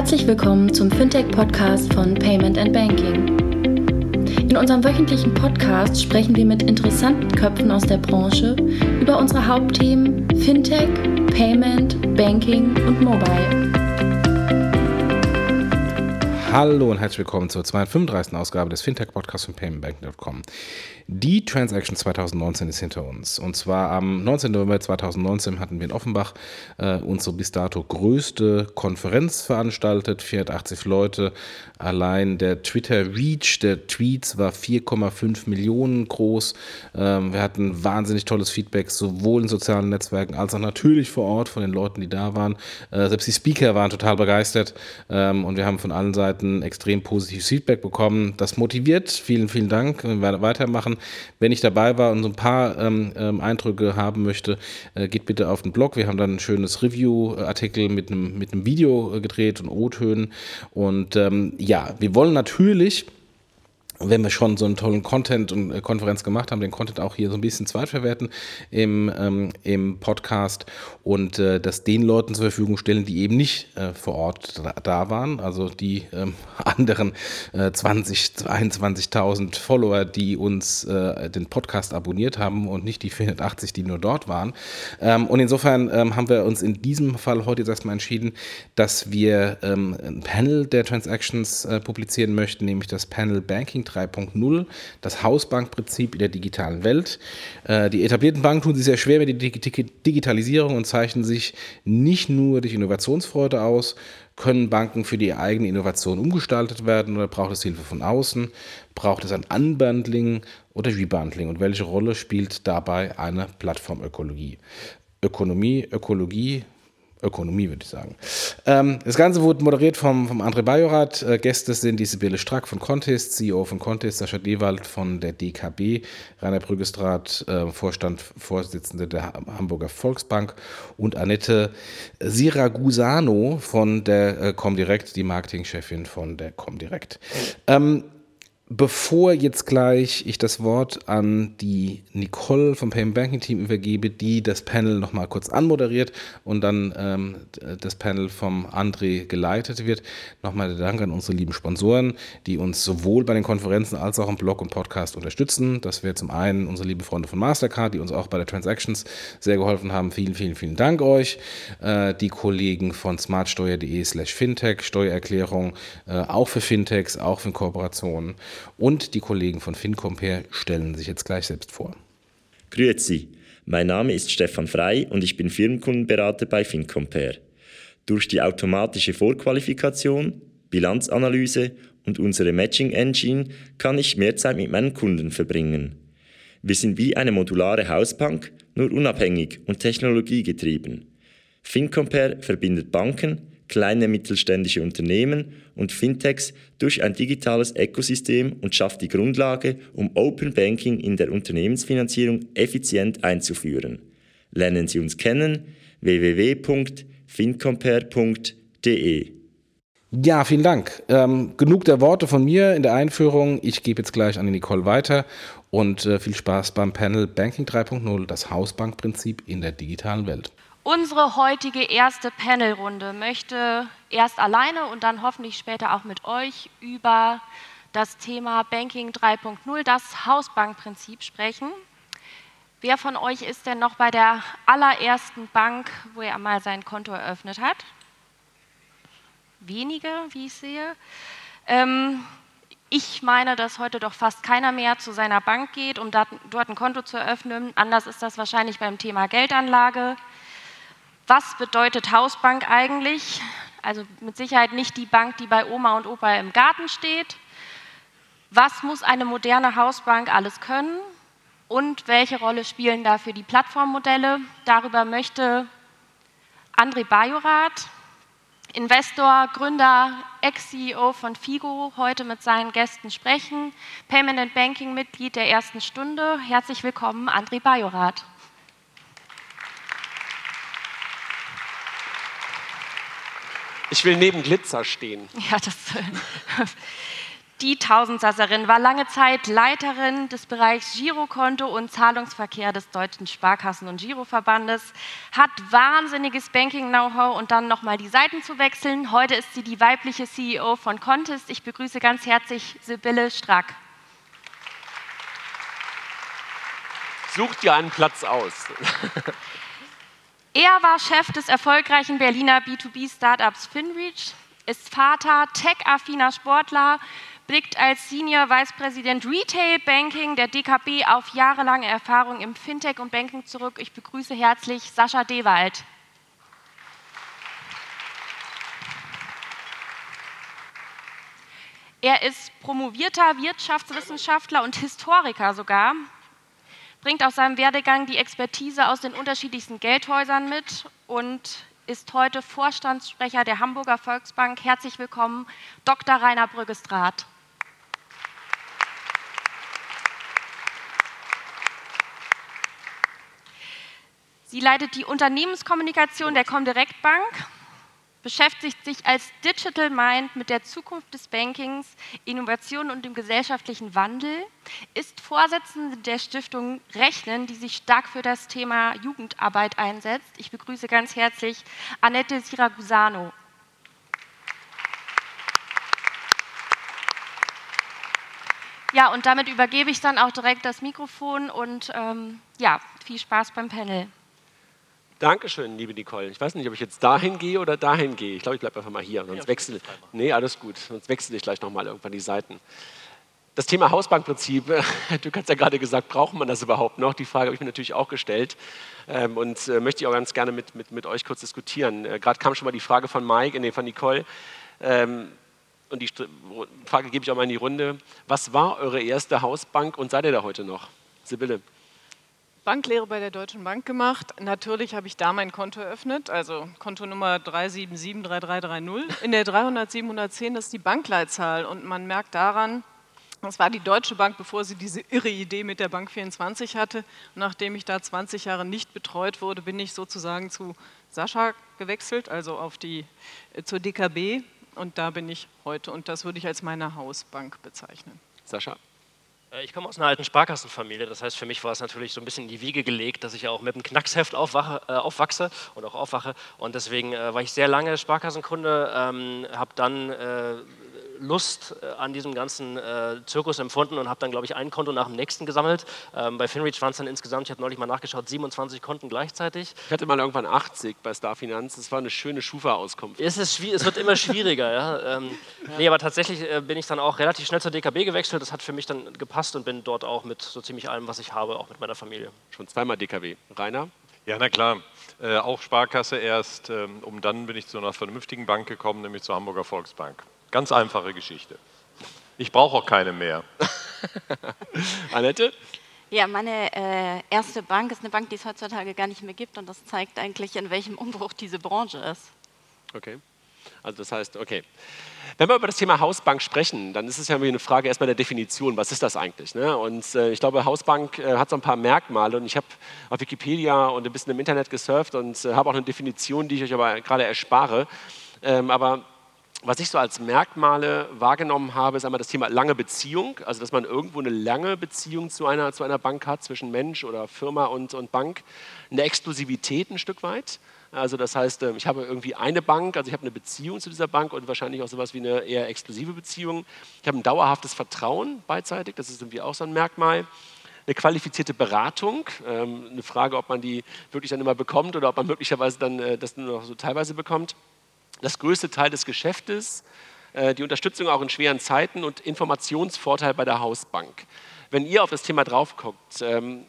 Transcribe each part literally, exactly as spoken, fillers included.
Herzlich willkommen zum FinTech-Podcast von Payment and Banking. In unserem wöchentlichen Podcast sprechen wir mit interessanten Köpfen aus der Branche über unsere Hauptthemen FinTech, Payment, Banking und Mobile. Hallo und herzlich willkommen zur zweihundertfünfunddreißigsten Ausgabe des Fintech-Podcasts von payment banking punkt com. Die Transactions zweitausendneunzehn ist hinter uns. Und zwar am neunzehnten November zweitausendneunzehn hatten wir in Offenbach äh, unsere bis dato größte Konferenz veranstaltet. vierhundertachtzig Leute. Allein der Twitter-Reach der Tweets war vier Komma fünf Millionen groß. Ähm, wir hatten wahnsinnig tolles Feedback, sowohl in sozialen Netzwerken als auch natürlich vor Ort von den Leuten, die da waren. Äh, selbst die Speaker waren total begeistert. Ähm, und wir haben von allen Seiten extrem positives Feedback bekommen. Das motiviert. Vielen, vielen Dank. Wir werden weitermachen. Wenn ich dabei war und so ein paar ähm, Eindrücke haben möchte, äh, geht bitte auf den Blog. Wir haben dann ein schönes Review-Artikel mit einem mit einem Video gedreht und O-Tönen. Und ähm, ja, wir wollen natürlich, wenn wir schon so einen tollen Content und äh, Konferenz gemacht haben, den Content auch hier so ein bisschen zweitverwerten im, ähm, im Podcast und äh, das den Leuten zur Verfügung stellen, die eben nicht äh, vor Ort da, da waren, also die ähm, anderen äh, zwanzig, einundzwanzigtausend Follower, die uns äh, den Podcast abonniert haben und nicht die vierhundertachtzig, die nur dort waren. Ähm, und insofern ähm, haben wir uns in diesem Fall heute jetzt erstmal entschieden, dass wir ähm, ein Panel der Transactions äh, publizieren möchten, nämlich das Panel Banking drei Punkt null, das Hausbankprinzip in der digitalen Welt. Die etablierten Banken tun sich sehr schwer mit der Digitalisierung und zeichnen sich nicht nur durch Innovationsfreude aus. Können Banken für die eigene Innovation umgestaltet werden oder braucht es Hilfe von außen? Braucht es ein Unbundling oder Rebundling? Und welche Rolle spielt dabei eine Plattformökologie? Ökonomie, Ökologie, Ökonomie, würde ich sagen. Ähm, das Ganze wurde moderiert vom, vom André Bajorat. Äh, Gäste sind die Sibylle Strack von Kontist, C E O von Kontist, Sascha Dewald von der D K B, Reiner Brüggestrat, äh, Vorstand, Vorsitzende der Hamburger Volksbank und Annette Siragusano von der äh, comdirect, die Marketingchefin von der comdirect. Ähm, Bevor jetzt gleich ich das Wort an die Nicole vom Payment Banking Team übergebe, die das Panel nochmal kurz anmoderiert und dann ähm, das Panel vom André geleitet wird, nochmal der Dank an unsere lieben Sponsoren, die uns sowohl bei den Konferenzen als auch im Blog und Podcast unterstützen. Das wäre zum einen unsere lieben Freunde von Mastercard, die uns auch bei der Transactions sehr geholfen haben. Vielen, vielen, vielen Dank euch. Äh, die Kollegen von smartsteuer.de slash fintech, Steuererklärung, äh, auch für Fintechs, auch für Kooperationen. Und die Kollegen von FinCompare stellen sich jetzt gleich selbst vor. Grüezi, mein Name ist Stefan Frey und ich bin Firmenkundenberater bei FinCompare. Durch die automatische Vorqualifikation, Bilanzanalyse und unsere Matching Engine kann ich mehr Zeit mit meinen Kunden verbringen. Wir sind wie eine modulare Hausbank, nur unabhängig und technologiegetrieben. FinCompare verbindet Banken, kleine mittelständische Unternehmen und Fintechs durch ein digitales Ökosystem und schafft die Grundlage, um Open Banking in der Unternehmensfinanzierung effizient einzuführen. Lernen Sie uns kennen, w w w punkt fincompare punkt d e. Ja, vielen Dank. Ähm, genug der Worte von mir in der Einführung. Ich gebe jetzt gleich an die Nicole weiter und äh, viel Spaß beim Panel Banking drei Punkt null, das Hausbankprinzip in der digitalen Welt. Unsere heutige erste Panelrunde möchte erst alleine und dann hoffentlich später auch mit euch über das Thema Banking drei Punkt null, das Hausbankprinzip, sprechen. Wer von euch ist denn noch bei der allerersten Bank, wo er mal sein Konto eröffnet hat? Wenige, wie ich sehe. Ähm, ich meine, dass heute doch fast keiner mehr zu seiner Bank geht, um dort ein Konto zu eröffnen. Anders ist das wahrscheinlich beim Thema Geldanlage. Was bedeutet Hausbank eigentlich? Also mit Sicherheit nicht die Bank, die bei Oma und Opa im Garten steht. Was muss eine moderne Hausbank alles können? Und welche Rolle spielen dafür die Plattformmodelle? Darüber möchte André Bajorat, Investor, Gründer, Ex-C E O von Figo, heute mit seinen Gästen sprechen. Payment and Banking Mitglied der ersten Stunde. Herzlich willkommen, André Bajorat. Ich will neben Glitzer stehen. Ja, das Die Tausendsasserin war lange Zeit Leiterin des Bereichs Girokonto und Zahlungsverkehr des Deutschen Sparkassen- und Giroverbandes, hat wahnsinniges Banking-Know-how und dann nochmal die Seiten zu wechseln. Heute ist sie die weibliche C E O von Kontist. Ich begrüße ganz herzlich Sibylle Strack. Such dir einen Platz aus. Er war Chef des erfolgreichen Berliner B zwei B Startups FinReach, ist Vater, tech-affiner Sportler, blickt als Senior Vice President Retail Banking der D K B auf jahrelange Erfahrung im Fintech und Banking zurück. Ich begrüße herzlich Sascha Dewald. Er ist promovierter Wirtschaftswissenschaftler und Historiker sogar, bringt aus seinem Werdegang die Expertise aus den unterschiedlichsten Geldhäusern mit und ist heute Vorstandssprecher der Hamburger Volksbank. Herzlich willkommen, Doktor Reiner Brüggestrat. Sie leitet die Unternehmenskommunikation der comdirect Bank, beschäftigt sich als Digital Mind mit der Zukunft des Bankings, Innovation und dem gesellschaftlichen Wandel, ist Vorsitzende der Stiftung Rechnen, die sich stark für das Thema Jugendarbeit einsetzt. Ich begrüße ganz herzlich Annette Siragusano. Ja, und damit übergebe ich dann auch direkt das Mikrofon und ähm, ja, viel Spaß beim Panel. Dankeschön, liebe Nicole. Ich weiß nicht, ob ich jetzt dahin gehe oder dahin gehe. Ich glaube, ich bleibe einfach mal hier. Sonst wechsle ich. Nee, alles gut. Sonst wechsle ich gleich nochmal irgendwann die Seiten. Das Thema Hausbankprinzip, du hast ja gerade gesagt, braucht man das überhaupt noch? Die Frage habe ich mir natürlich auch gestellt ähm, und äh, möchte ich auch ganz gerne mit, mit, mit euch kurz diskutieren. Äh, gerade kam schon mal die Frage von Mike, nee, von Nicole. Ähm, und die Frage gebe ich auch mal in die Runde. Was war eure erste Hausbank und seid ihr da heute noch? Sibylle. Banklehre bei der Deutschen Bank gemacht. Natürlich habe ich da mein Konto eröffnet, also Kontonummer drei sieben sieben drei drei drei null. In der dreihundert siebenhundertzehn, das ist die Bankleitzahl und man merkt daran, das war die Deutsche Bank, bevor sie diese irre Idee mit der Bank vierundzwanzig hatte. Und nachdem ich da zwanzig Jahre nicht betreut wurde, bin ich sozusagen zu Sascha gewechselt, also auf die, äh, zur D K B und da bin ich heute und das würde ich als meine Hausbank bezeichnen. Sascha? Ich komme aus einer alten Sparkassenfamilie, das heißt für mich war es natürlich so ein bisschen in die Wiege gelegt, dass ich auch mit einem Knacksheft aufwache, äh, aufwachse und auch aufwache und deswegen äh, war ich sehr lange Sparkassenkunde, ähm, habe dann äh, Lust an diesem ganzen äh, Zirkus empfunden und habe dann glaube ich ein Konto nach dem nächsten gesammelt. Ähm, bei FinReach waren es dann insgesamt, ich habe neulich mal nachgeschaut, siebenundzwanzig Konten gleichzeitig. Ich hatte mal irgendwann achtzig bei Starfinanz, das war eine schöne Schufa-Auskunft. Es, es wird immer schwieriger, ja. Ähm, ja. Nee, aber tatsächlich äh, bin ich dann auch relativ schnell zur D K B gewechselt, das hat für mich dann gepasst. Und bin dort auch mit so ziemlich allem, was ich habe, auch mit meiner Familie. Schon zweimal D K W. Rainer? Ja, na klar. Äh, auch Sparkasse erst. Ähm, um dann bin ich zu einer vernünftigen Bank gekommen, nämlich zur Hamburger Volksbank. Ganz einfache Geschichte. Ich brauche auch keine mehr. Annette? Ja, meine äh, erste Bank ist eine Bank, die es heutzutage gar nicht mehr gibt. Und das zeigt eigentlich, in welchem Umbruch diese Branche ist. Okay. Also das heißt, okay, wenn wir über das Thema Hausbank sprechen, dann ist es ja eine Frage erstmal der Definition, was ist das eigentlich? Ne? Und äh, ich glaube, Hausbank äh, hat so ein paar Merkmale und ich habe auf Wikipedia und ein bisschen im Internet gesurft und äh, habe auch eine Definition, die ich euch aber gerade erspare. Ähm, aber was ich so als Merkmale wahrgenommen habe, ist einmal das Thema lange Beziehung, also dass man irgendwo eine lange Beziehung zu einer, zu einer Bank hat, zwischen Mensch oder Firma und, und Bank, eine Exklusivität ein Stück weit. Also das heißt, ich habe irgendwie eine Bank, also ich habe eine Beziehung zu dieser Bank und wahrscheinlich auch sowas wie eine eher exklusive Beziehung. Ich habe ein dauerhaftes Vertrauen beidseitig, das ist irgendwie auch so ein Merkmal. Eine qualifizierte Beratung, eine Frage, ob man die wirklich dann immer bekommt oder ob man möglicherweise dann das nur noch so teilweise bekommt. Das größte Teil des Geschäftes, die Unterstützung auch in schweren Zeiten und Informationsvorteil bei der Hausbank. Wenn ihr auf das Thema drauf guckt,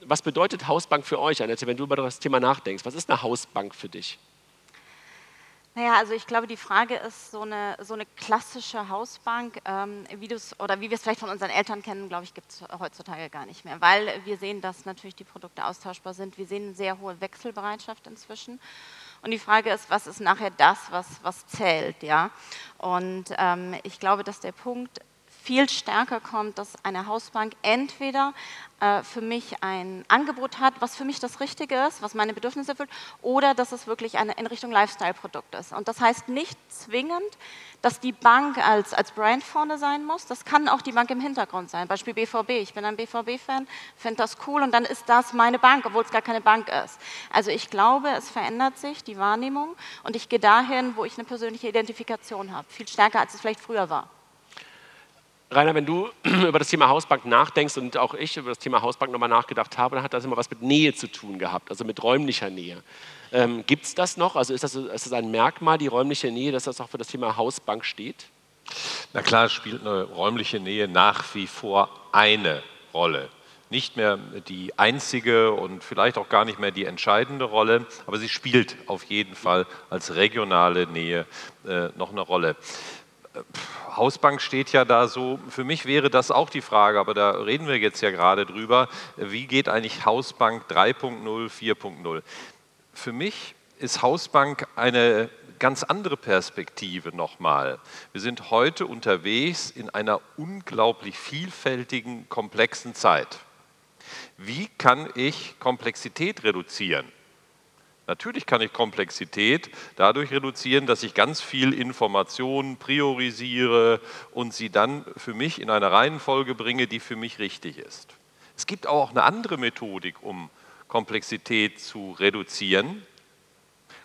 was bedeutet Hausbank für euch, Annette, wenn du über das Thema nachdenkst? Was ist eine Hausbank für dich? Naja, also ich glaube, die Frage ist, so eine, so eine klassische Hausbank, ähm, wie du's, oder wie wir es vielleicht von unseren Eltern kennen, glaube ich, gibt es heutzutage gar nicht mehr, weil wir sehen, dass natürlich die Produkte austauschbar sind. Wir sehen eine sehr hohe Wechselbereitschaft inzwischen. Und die Frage ist, was ist nachher das, was, was zählt? Ja? Und ähm, ich glaube, dass der Punkt viel stärker kommt, dass eine Hausbank entweder äh, für mich ein Angebot hat, was für mich das Richtige ist, was meine Bedürfnisse erfüllt, oder dass es wirklich eine, in Richtung Lifestyle-Produkt ist. Und das heißt nicht zwingend, dass die Bank als, als Brand vorne sein muss, das kann auch die Bank im Hintergrund sein, Beispiel B V B, ich bin ein B V B-Fan, finde das cool und dann ist das meine Bank, obwohl es gar keine Bank ist. Also ich glaube, es verändert sich die Wahrnehmung und ich gehe dahin, wo ich eine persönliche Identifikation habe, viel stärker, als es vielleicht früher war. Rainer, wenn du über das Thema Hausbank nachdenkst und auch ich über das Thema Hausbank nochmal nachgedacht habe, dann hat das immer was mit Nähe zu tun gehabt, also mit räumlicher Nähe. Ähm, Gibt es das noch? Also ist das, ist das ein Merkmal, die räumliche Nähe, dass das auch für das Thema Hausbank steht? Na klar, spielt eine räumliche Nähe nach wie vor eine Rolle. Nicht mehr die einzige und vielleicht auch gar nicht mehr die entscheidende Rolle, aber sie spielt auf jeden Fall als regionale Nähe äh, noch eine Rolle. Hausbank steht ja da so, für mich wäre das auch die Frage, aber da reden wir jetzt ja gerade drüber, wie geht eigentlich Hausbank drei Punkt null, vier Punkt null? Für mich ist Hausbank eine ganz andere Perspektive nochmal. Wir sind heute unterwegs in einer unglaublich vielfältigen, komplexen Zeit. Wie kann ich Komplexität reduzieren? Natürlich kann ich Komplexität dadurch reduzieren, dass ich ganz viel Informationen priorisiere und sie dann für mich in eine Reihenfolge bringe, die für mich richtig ist. Es gibt auch eine andere Methodik, um Komplexität zu reduzieren.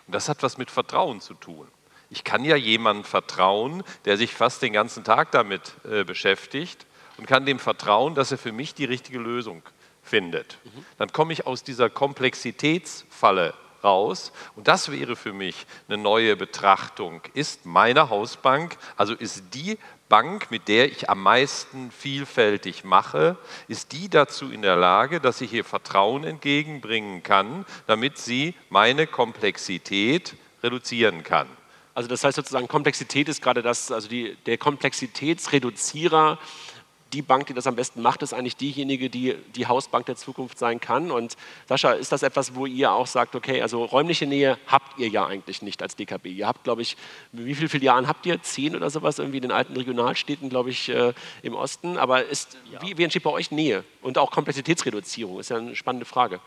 Und das hat was mit Vertrauen zu tun. Ich kann ja jemandem vertrauen, der sich fast den ganzen Tag damit äh, beschäftigt und kann dem vertrauen, dass er für mich die richtige Lösung findet. Mhm. Dann komme ich aus dieser Komplexitätsfalle raus. Und das wäre für mich eine neue Betrachtung. Ist meine Hausbank, also ist die Bank, mit der ich am meisten vielfältig mache, ist die dazu in der Lage, dass ich ihr Vertrauen entgegenbringen kann, damit sie meine Komplexität reduzieren kann. Also das heißt sozusagen, Komplexität ist gerade das, also die, der Komplexitätsreduzierer. Die Bank, die das am besten macht, ist eigentlich diejenige, die die Hausbank der Zukunft sein kann. Und Sascha, ist das etwas, wo ihr auch sagt, okay, also räumliche Nähe habt ihr ja eigentlich nicht als D K B. Ihr habt, glaube ich, wie viele Filialen habt ihr? Zehn oder sowas irgendwie in den alten Regionalstädten, glaube ich, äh, im Osten. Aber ist, ja. wie, wie entsteht bei euch Nähe und auch Komplexitätsreduzierung? Ist ja eine spannende Frage.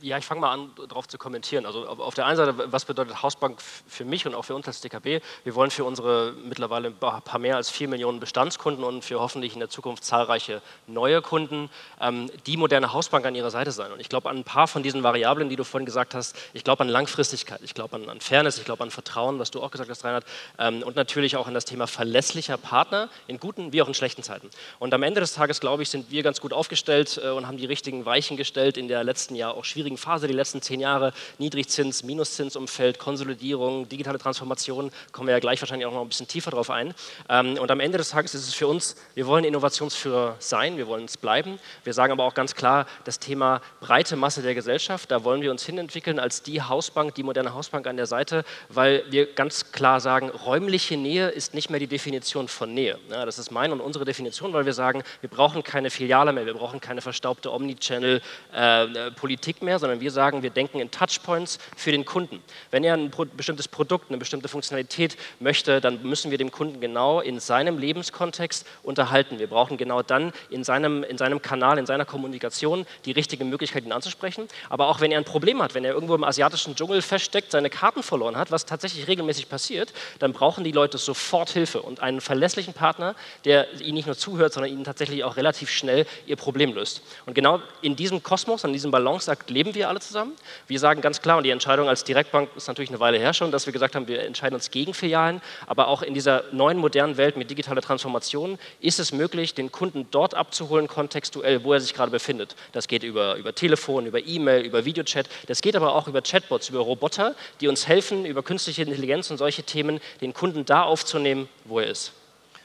Ja, ich fange mal an, darauf zu kommentieren. Also auf der einen Seite, was bedeutet Hausbank für mich und auch für uns als D K B? Wir wollen für unsere mittlerweile ein paar mehr als vier Millionen Bestandskunden und für hoffentlich in der Zukunft zahlreiche neue Kunden ähm, die moderne Hausbank an ihrer Seite sein. Und ich glaube an ein paar von diesen Variablen, die du vorhin gesagt hast, ich glaube an Langfristigkeit, ich glaube an, an Fairness, ich glaube an Vertrauen, was du auch gesagt hast, Reinhard, ähm, und natürlich auch an das Thema verlässlicher Partner in guten wie auch in schlechten Zeiten. Und am Ende des Tages, glaube ich, sind wir ganz gut aufgestellt äh, und haben die richtigen Weichen gestellt in der letzten Jahr auch schwierigen Phase, die letzten zehn Jahre, Niedrigzins, Minuszinsumfeld, Konsolidierung, digitale Transformation, kommen wir ja gleich wahrscheinlich auch noch ein bisschen tiefer drauf ein. Und am Ende des Tages ist es für uns, wir wollen Innovationsführer sein, wir wollen es bleiben. Wir sagen aber auch ganz klar, das Thema breite Masse der Gesellschaft, da wollen wir uns hinentwickeln als die Hausbank, die moderne Hausbank an der Seite, weil wir ganz klar sagen, räumliche Nähe ist nicht mehr die Definition von Nähe. Ja, das ist meine und unsere Definition, weil wir sagen, wir brauchen keine Filiale mehr, wir brauchen keine verstaubte Omnichannel-Politik mehr, sondern wir sagen, wir denken in Touchpoints für den Kunden. Wenn er ein pro- bestimmtes Produkt, eine bestimmte Funktionalität möchte, dann müssen wir dem Kunden genau in seinem Lebenskontext unterhalten. Wir brauchen genau dann in seinem, in seinem Kanal, in seiner Kommunikation die richtige Möglichkeit, ihn anzusprechen. Aber auch wenn er ein Problem hat, wenn er irgendwo im asiatischen Dschungel feststeckt, seine Karten verloren hat, was tatsächlich regelmäßig passiert, dann brauchen die Leute sofort Hilfe und einen verlässlichen Partner, der ihnen nicht nur zuhört, sondern ihnen tatsächlich auch relativ schnell ihr Problem löst. Und genau in diesem Kosmos, an diesem Balanceakt leben wir alle zusammen. Wir sagen ganz klar, und die Entscheidung als Direktbank ist natürlich eine Weile her schon, dass wir gesagt haben, wir entscheiden uns gegen Filialen, aber auch in dieser neuen modernen Welt mit digitaler Transformation ist es möglich, den Kunden dort abzuholen, kontextuell, wo er sich gerade befindet. Das geht über, über Telefon, über E-Mail, über Videochat, das geht aber auch über Chatbots, über Roboter, die uns helfen, über künstliche Intelligenz und solche Themen, den Kunden da aufzunehmen, wo er ist.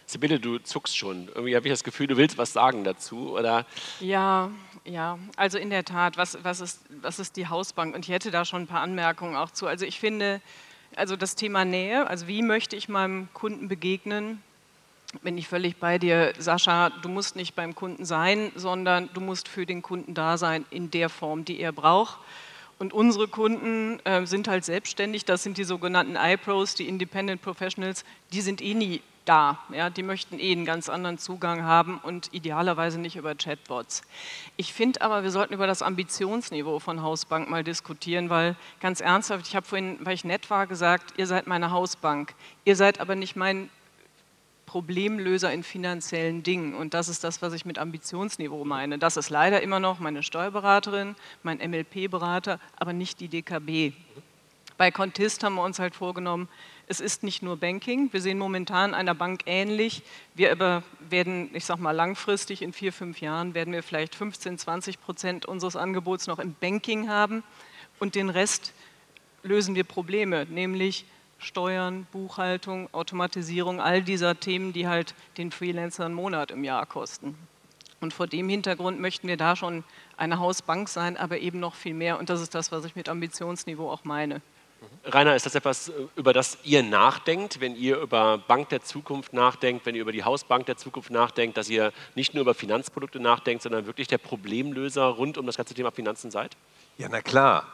Sibylle, du zuckst schon. Irgendwie habe ich das Gefühl, du willst was sagen dazu, oder? Ja, ja. Also in der Tat, was, was, ist, was ist die Hausbank? Und ich hätte da schon ein paar Anmerkungen auch zu. Also ich finde, also das Thema Nähe, also wie möchte ich meinem Kunden begegnen, bin ich völlig bei dir. Sascha, du musst nicht beim Kunden sein, sondern du musst für den Kunden da sein in der Form, die er braucht. Und unsere Kunden äh, sind halt selbstständig. Das sind die sogenannten I Pros, die Independent Professionals. Die sind eh nie da. Ja, die möchten eh einen ganz anderen Zugang haben und idealerweise nicht über Chatbots. Ich finde aber, wir sollten über das Ambitionsniveau von Hausbank mal diskutieren, weil ganz ernsthaft, ich habe vorhin, weil ich nett war, gesagt, ihr seid meine Hausbank, ihr seid aber nicht mein Problemlöser in finanziellen Dingen. Und das ist das, was ich mit Ambitionsniveau meine. Das ist leider immer noch meine Steuerberaterin, mein M L P-Berater, aber nicht die D K B. Bei Kontist haben wir uns halt vorgenommen, es ist nicht nur Banking. Wir sehen momentan einer Bank ähnlich. Wir aber werden, ich sag mal, langfristig in vier, fünf Jahren werden wir vielleicht fünfzehn, zwanzig Prozent unseres Angebots noch im Banking haben. Und den Rest lösen wir Probleme, nämlich Steuern, Buchhaltung, Automatisierung, all dieser Themen, die halt den Freelancer einen Monat im Jahr kosten. Und vor dem Hintergrund möchten wir da schon eine Hausbank sein, aber eben noch viel mehr. Und das ist das, was ich mit Ambitionsniveau auch meine. Rainer, ist das etwas, über das ihr nachdenkt, wenn ihr über Bank der Zukunft nachdenkt, wenn ihr über die Hausbank der Zukunft nachdenkt, dass ihr nicht nur über Finanzprodukte nachdenkt, sondern wirklich der Problemlöser rund um das ganze Thema Finanzen seid? Ja, na klar.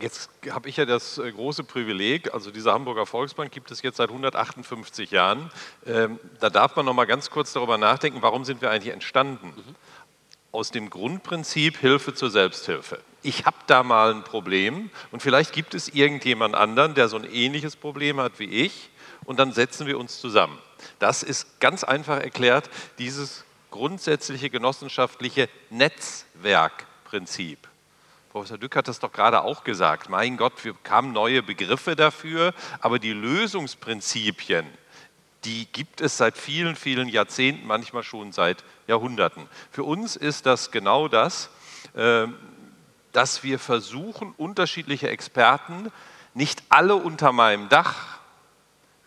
Jetzt habe ich ja das große Privileg, also diese Hamburger Volksbank gibt es jetzt seit hundertachtundfünfzig Jahren. Da darf man noch mal ganz kurz darüber nachdenken, warum sind wir eigentlich entstanden? Mhm. Aus dem Grundprinzip Hilfe zur Selbsthilfe. Ich habe da mal ein Problem und vielleicht gibt es irgendjemand anderen, der so ein ähnliches Problem hat wie ich und dann setzen wir uns zusammen. Das ist ganz einfach erklärt, dieses grundsätzliche genossenschaftliche Netzwerkprinzip. Professor Dück hat das doch gerade auch gesagt. Mein Gott, wir bekamen neue Begriffe dafür, aber die Lösungsprinzipien, die gibt es seit vielen, vielen Jahrzehnten, manchmal schon seit Jahrhunderten. Für uns ist das genau das, dass wir versuchen, unterschiedliche Experten, nicht alle unter meinem Dach,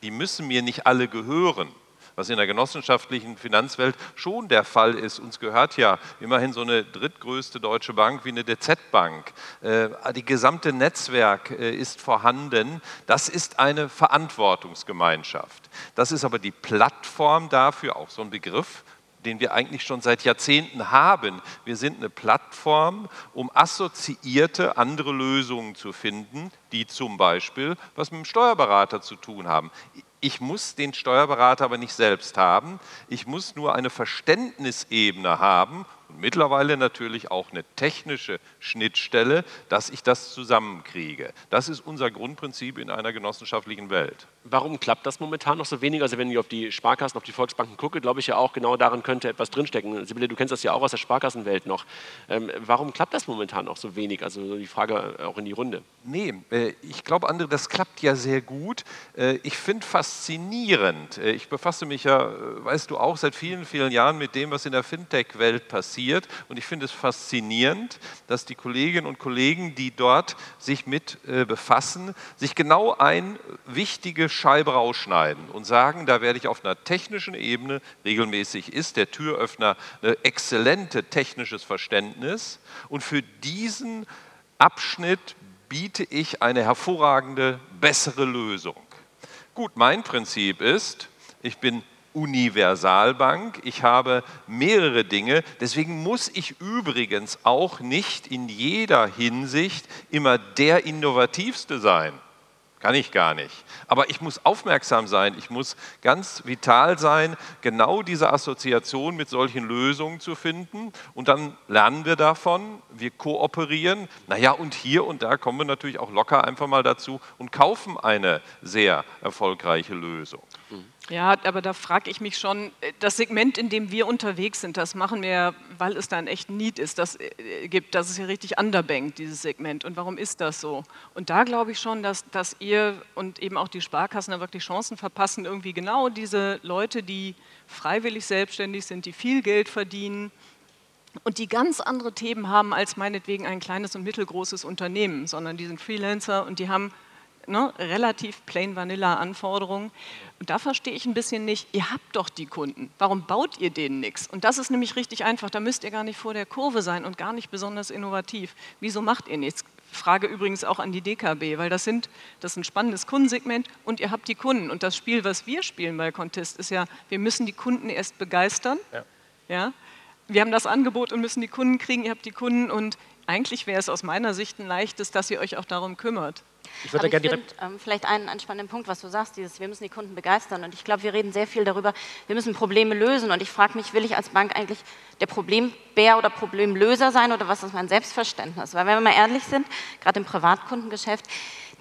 die müssen mir nicht alle gehören. Was in der genossenschaftlichen Finanzwelt schon der Fall ist. Uns gehört ja immerhin so eine drittgrößte deutsche Bank wie eine D Z Bank. Äh, die gesamte Netzwerk äh, ist vorhanden. Das ist eine Verantwortungsgemeinschaft. Das ist aber die Plattform dafür, auch so ein Begriff, den wir eigentlich schon seit Jahrzehnten haben. Wir sind eine Plattform, um assoziierte andere Lösungen zu finden, die zum Beispiel was mit dem Steuerberater zu tun haben. Ich muss den Steuerberater aber nicht selbst haben, ich muss nur eine Verständnisebene haben und mittlerweile natürlich auch eine technische Schnittstelle, dass ich das zusammenkriege. Das ist unser Grundprinzip in einer genossenschaftlichen Welt. Warum klappt das momentan noch so wenig? Also wenn ich auf die Sparkassen, auf die Volksbanken gucke, glaube ich ja auch, genau daran könnte etwas drinstecken. Sibylle, du kennst das ja auch aus der Sparkassenwelt noch. Ähm, warum klappt das momentan noch so wenig? Also die Frage auch in die Runde. Nee, ich glaube, André, das klappt ja sehr gut. Ich finde fast faszinierend. Ich befasse mich ja, weißt du auch, seit vielen, vielen Jahren mit dem, was in der Fintech-Welt passiert. Und ich finde es faszinierend, dass die Kolleginnen und Kollegen, die dort sich mit befassen, sich genau eine wichtige Scheibe rausschneiden und sagen, da werde ich auf einer technischen Ebene, regelmäßig ist der Türöffner ein exzellentes technisches Verständnis. Und für diesen Abschnitt biete ich eine hervorragende, bessere Lösung. Gut, mein Prinzip ist, ich bin Universalbank, ich habe mehrere Dinge, deswegen muss ich übrigens auch nicht in jeder Hinsicht immer der Innovativste sein. Kann ich gar nicht. Aber ich muss aufmerksam sein, ich muss ganz vital sein, genau diese Assoziation mit solchen Lösungen zu finden und dann lernen wir davon, wir kooperieren, naja und hier und da kommen wir natürlich auch locker einfach mal dazu und kaufen eine sehr erfolgreiche Lösung. Ja, aber da frage ich mich schon, das Segment, in dem wir unterwegs sind, das machen wir, weil es da einen echten Need ist, das gibt, das ist ja richtig underbanked, dieses Segment. Und warum ist das so? Und da glaube ich schon, dass, dass ihr und eben auch die Sparkassen da wirklich Chancen verpassen, irgendwie genau diese Leute, die freiwillig selbstständig sind, die viel Geld verdienen und die ganz andere Themen haben als meinetwegen ein kleines und mittelgroßes Unternehmen, sondern die sind Freelancer und die haben Ne, relativ plain vanilla Anforderungen. Und da verstehe ich ein bisschen nicht, ihr habt doch die Kunden, warum baut ihr denen nichts? Und das ist nämlich richtig einfach, da müsst ihr gar nicht vor der Kurve sein und gar nicht besonders innovativ. Wieso macht ihr nichts? Frage übrigens auch an die D K B, weil das, sind, das ist ein spannendes Kundensegment und ihr habt die Kunden. Und das Spiel, was wir spielen bei Kontist, ist ja, wir müssen die Kunden erst begeistern. Ja. Ja? Wir haben das Angebot und müssen die Kunden kriegen, ihr habt die Kunden und eigentlich wäre es aus meiner Sicht ein leichtes, dass ihr euch auch darum kümmert. Ich würde da gerne direkt. Ähm, vielleicht einen, einen spannenden Punkt, was du sagst, dieses, wir müssen die Kunden begeistern. Und ich glaube, wir reden sehr viel darüber, wir müssen Probleme lösen. Und ich frage mich, will ich als Bank eigentlich der Problembär oder Problemlöser sein oder was ist mein Selbstverständnis? Weil wenn wir mal ehrlich sind, gerade im Privatkundengeschäft,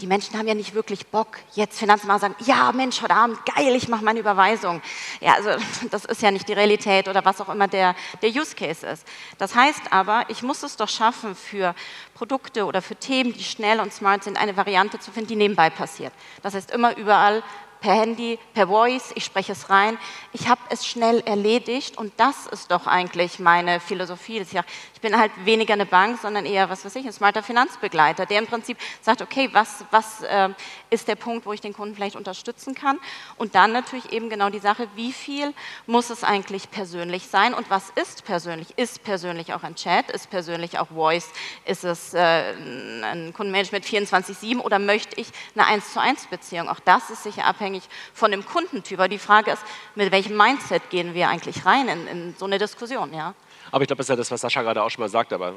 die Menschen haben ja nicht wirklich Bock, jetzt Finanzmacher sagen, ja Mensch, heute Abend, geil, ich mache meine Überweisung. Ja, also das ist ja nicht die Realität oder was auch immer der, der Use Case ist. Das heißt aber, ich muss es doch schaffen, für Produkte oder für Themen, die schnell und smart sind, eine Variante zu finden, die nebenbei passiert. Das heißt immer überall per Handy, per Voice, ich spreche es rein, ich habe es schnell erledigt und das ist doch eigentlich meine Philosophie. Ich bin halt weniger eine Bank, sondern eher, was weiß ich, ein smarter Finanzbegleiter, der im Prinzip sagt, okay, was, was äh, ist der Punkt, wo ich den Kunden vielleicht unterstützen kann und dann natürlich eben genau die Sache, wie viel muss es eigentlich persönlich sein und was ist persönlich? Ist persönlich auch ein Chat, ist persönlich auch Voice, ist es äh, ein Kundenmanagement vierundzwanzig sieben oder möchte ich eine eins zu eins Beziehung? Auch das ist sicher abhängig von dem Kundentyp. Aber die Frage ist, mit welchem Mindset gehen wir eigentlich rein in, in so eine Diskussion, ja? Aber ich glaube, das ist ja das, was Sascha gerade auch schon mal sagt, aber äh,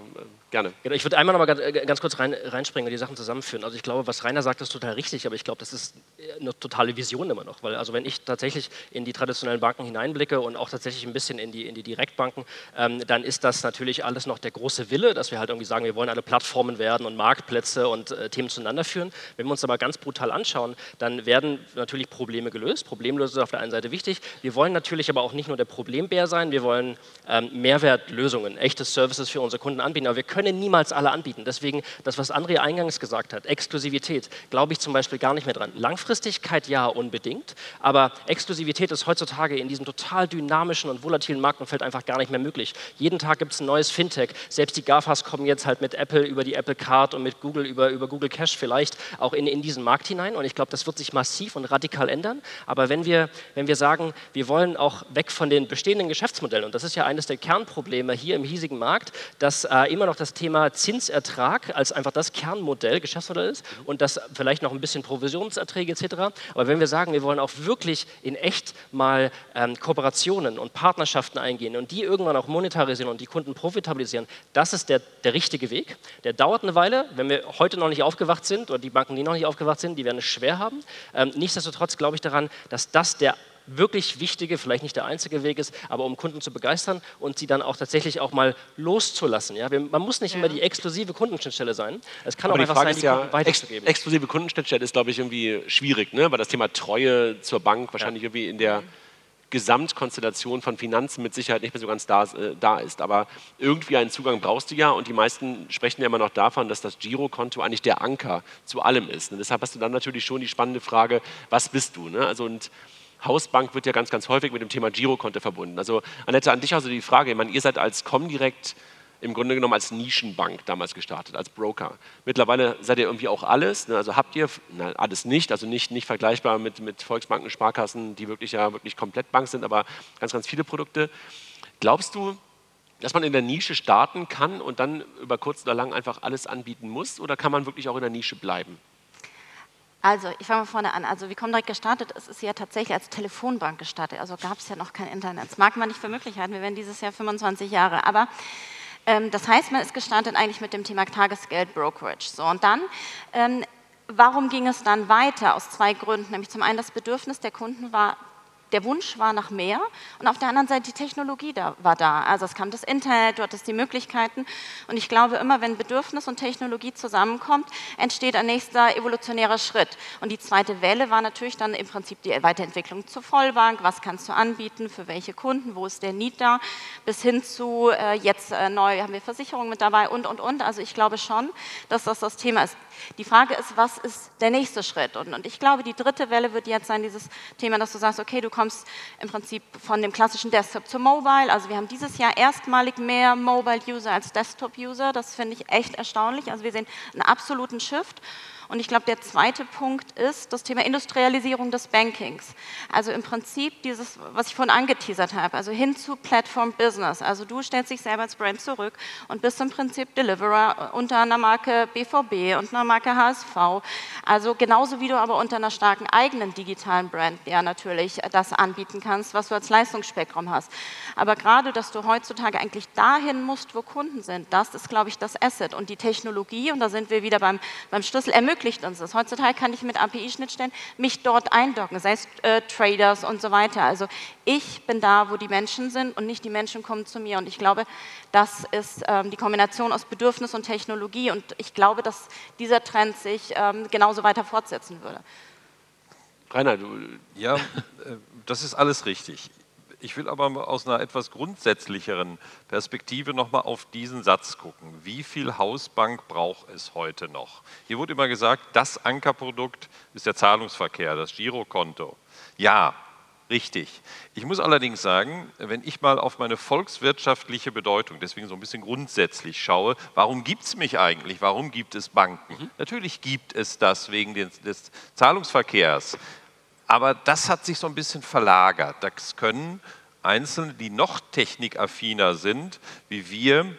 gerne. Genau, ich würde einmal noch mal ganz, ganz kurz rein, reinspringen und die Sachen zusammenführen. Also ich glaube, was Rainer sagt, ist total richtig, aber ich glaube, das ist eine totale Vision immer noch. Weil also wenn ich tatsächlich in die traditionellen Banken hineinblicke und auch tatsächlich ein bisschen in die, in die Direktbanken, ähm, dann ist das natürlich alles noch der große Wille, dass wir halt irgendwie sagen, wir wollen alle Plattformen werden und Marktplätze und äh, Themen zueinander führen. Wenn wir uns aber ganz brutal anschauen, dann werden natürlich Probleme gelöst. Problemlösung ist auf der einen Seite wichtig. Wir wollen natürlich aber auch nicht nur der Problembär sein, wir wollen ähm, Mehrwert Lösungen, echte Services für unsere Kunden anbieten, aber wir können niemals alle anbieten. Deswegen, das, was André eingangs gesagt hat, Exklusivität, glaube ich zum Beispiel gar nicht mehr dran. Langfristigkeit ja unbedingt, aber Exklusivität ist heutzutage in diesem total dynamischen und volatilen Marktumfeld einfach gar nicht mehr möglich. Jeden Tag gibt es ein neues Fintech, selbst die GAFAs kommen jetzt halt mit Apple über die Apple Card und mit Google über, über Google Cash vielleicht auch in, in diesen Markt hinein und ich glaube, das wird sich massiv und radikal ändern, aber wenn wir, wenn wir sagen, wir wollen auch weg von den bestehenden Geschäftsmodellen und das ist ja eines der Kernprobleme hier im hiesigen Markt, dass äh, immer noch das Thema Zinsertrag als einfach das Kernmodell, Geschäftsmodell ist und das vielleicht noch ein bisschen Provisionserträge et cetera. Aber wenn wir sagen, wir wollen auch wirklich in echt mal ähm, Kooperationen und Partnerschaften eingehen und die irgendwann auch monetarisieren und die Kunden profitabilisieren, das ist der, der richtige Weg. Der dauert eine Weile, wenn wir heute noch nicht aufgewacht sind oder die Banken, die noch nicht aufgewacht sind, die werden es schwer haben. Ähm, nichtsdestotrotz glaube ich daran, dass das der wirklich wichtige, vielleicht nicht der einzige Weg ist, aber um Kunden zu begeistern und sie dann auch tatsächlich auch mal loszulassen. Ja? Man muss nicht ja. immer die exklusive Kundenschnittstelle sein. Es kann aber auch die einfach Frage sein, die Kunden ja, weiterzugeben. Ex- exklusive Kundenschnittstelle ist, glaube ich, irgendwie schwierig, ne? Weil das Thema Treue zur Bank wahrscheinlich ja. irgendwie in der Gesamtkonstellation von Finanzen mit Sicherheit nicht mehr so ganz da, äh, da ist. Aber irgendwie einen Zugang brauchst du ja und die meisten sprechen ja immer noch davon, dass das Girokonto eigentlich der Anker zu allem ist. Und deshalb hast du dann natürlich schon die spannende Frage, was bist du? Ne? Also und Hausbank wird ja ganz, ganz häufig mit dem Thema Girokonto verbunden. Also Annette, an dich also die Frage, ich meine, ihr seid als comdirect im Grunde genommen als Nischenbank damals gestartet, als Broker. Mittlerweile seid ihr irgendwie auch alles, ne? Also habt ihr, na, alles nicht, also nicht, nicht vergleichbar mit, mit Volksbanken, Sparkassen, die wirklich ja wirklich komplett Bank sind, aber ganz, ganz viele Produkte. Glaubst du, dass man in der Nische starten kann und dann über kurz oder lang einfach alles anbieten muss oder kann man wirklich auch in der Nische bleiben? Also, ich fange mal vorne an. Also, wir kommen direkt gestartet. Es ist ja tatsächlich als Telefonbank gestartet. Also gab es ja noch kein Internet. Das mag man nicht für möglich halten. Wir werden dieses Jahr fünfundzwanzig Jahre. Aber ähm, das heißt, man ist gestartet eigentlich mit dem Thema Tagesgeld, Brokerage. So, und dann... Ähm, warum ging es dann weiter? Aus zwei Gründen. Nämlich zum einen das Bedürfnis der Kunden war... Der Wunsch war nach mehr und auf der anderen Seite die Technologie da, war da. Also es kam das Internet, du hattest die Möglichkeiten und ich glaube immer, wenn Bedürfnis und Technologie zusammenkommt, entsteht ein nächster evolutionärer Schritt. Und die zweite Welle war natürlich dann im Prinzip die Weiterentwicklung zur Vollbank, was kannst du anbieten, für welche Kunden, wo ist der Need da, bis hin zu äh, jetzt äh, neu haben wir Versicherungen mit dabei und, und, und. Also ich glaube schon, dass das das Thema ist. Die Frage ist, was ist der nächste Schritt? Und, und ich glaube, die dritte Welle wird jetzt sein, dieses Thema, dass du sagst, okay, du kommst im Prinzip von dem klassischen Desktop zu Mobile. Also wir haben dieses Jahr erstmalig mehr Mobile-User als Desktop-User. Das finde ich echt erstaunlich. Also wir sehen einen absoluten Shift. Und ich glaube, der zweite Punkt ist das Thema Industrialisierung des Bankings. Also im Prinzip dieses, was ich vorhin angeteasert habe, also hin zu Platform Business. Also du stellst dich selber als Brand zurück und bist im Prinzip Deliverer unter einer Marke B V B und einer Marke H S V. Also genauso wie du aber unter einer starken eigenen digitalen Brand, ja natürlich das anbieten kannst, was du als Leistungsspektrum hast. Aber gerade, dass du heutzutage eigentlich dahin musst, wo Kunden sind, das ist, glaube ich, das Asset. Und die Technologie, und da sind wir wieder beim, beim Schlüssel, ermöglicht ermöglicht uns das. Heutzutage kann ich mit A P I-Schnittstellen mich dort eindocken, sei es äh, Traders und so weiter. Also ich bin da, wo die Menschen sind und nicht die Menschen kommen zu mir. Und ich glaube, das ist ähm, die Kombination aus Bedürfnis und Technologie. Und ich glaube, dass dieser Trend sich ähm, genauso weiter fortsetzen würde. Rainer, du... Ja, das ist alles richtig. Ich will aber aus einer etwas grundsätzlicheren Perspektive nochmal auf diesen Satz gucken. Wie viel Hausbank braucht es heute noch? Hier wurde immer gesagt, das Ankerprodukt ist der Zahlungsverkehr, das Girokonto. Ja, richtig. Ich muss allerdings sagen, wenn ich mal auf meine volkswirtschaftliche Bedeutung, deswegen so ein bisschen grundsätzlich schaue, warum gibt es mich eigentlich, warum gibt es Banken? Mhm. Natürlich gibt es das wegen des Zahlungsverkehrs. Aber das hat sich so ein bisschen verlagert. Das können Einzelne, die noch technikaffiner sind, wie wir,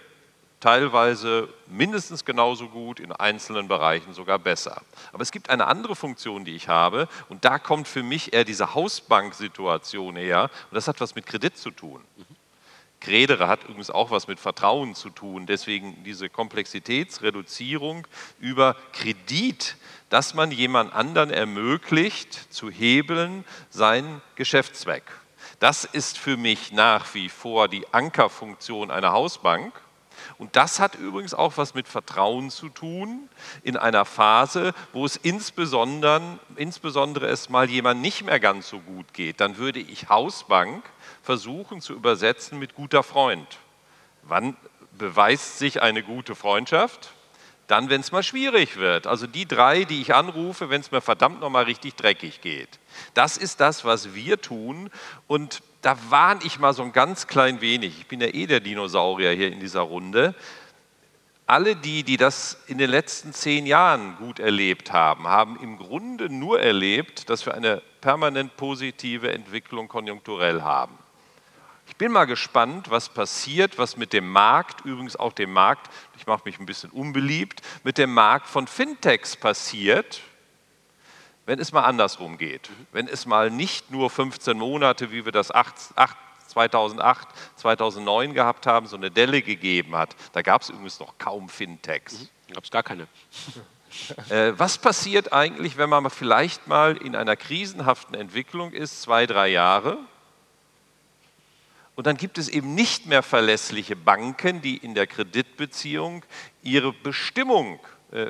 teilweise mindestens genauso gut, in einzelnen Bereichen sogar besser. Aber es gibt eine andere Funktion, die ich habe, und da kommt für mich eher diese Hausbank-Situation her, und das hat was mit Kredit zu tun. Credere hat übrigens auch was mit Vertrauen zu tun, deswegen diese Komplexitätsreduzierung über Kredit, dass man jemand anderen ermöglicht, zu hebeln, seinen Geschäftszweck. Das ist für mich nach wie vor die Ankerfunktion einer Hausbank. Und das hat übrigens auch was mit Vertrauen zu tun, in einer Phase, wo es insbesondere, insbesondere es mal jemand nicht mehr ganz so gut geht. Dann würde ich Hausbank versuchen zu übersetzen mit guter Freund. Wann beweist sich eine gute Freundschaft? Dann, wenn es mal schwierig wird. Also die drei, die ich anrufe, wenn es mir verdammt nochmal richtig dreckig geht. Das ist das, was wir tun. Und da warne ich mal so ein ganz klein wenig. Ich bin ja eh der Dinosaurier hier in dieser Runde. Alle die, die das in den letzten zehn Jahren gut erlebt haben, haben im Grunde nur erlebt, dass wir eine permanent positive Entwicklung konjunkturell haben. Ich bin mal gespannt, was passiert, was mit dem Markt, übrigens auch dem Markt, ich mache mich ein bisschen unbeliebt, mit dem Markt von Fintechs passiert, wenn es mal andersrum geht. Wenn es mal nicht nur fünfzehn Monate, wie wir das zweitausendacht, zweitausendneun gehabt haben, so eine Delle gegeben hat. Da gab es übrigens noch kaum Fintechs. Da gab es gar keine. Was passiert eigentlich, wenn man vielleicht mal in einer krisenhaften Entwicklung ist, zwei, drei Jahre? Und dann gibt es eben nicht mehr verlässliche Banken, die in der Kreditbeziehung ihre Bestimmung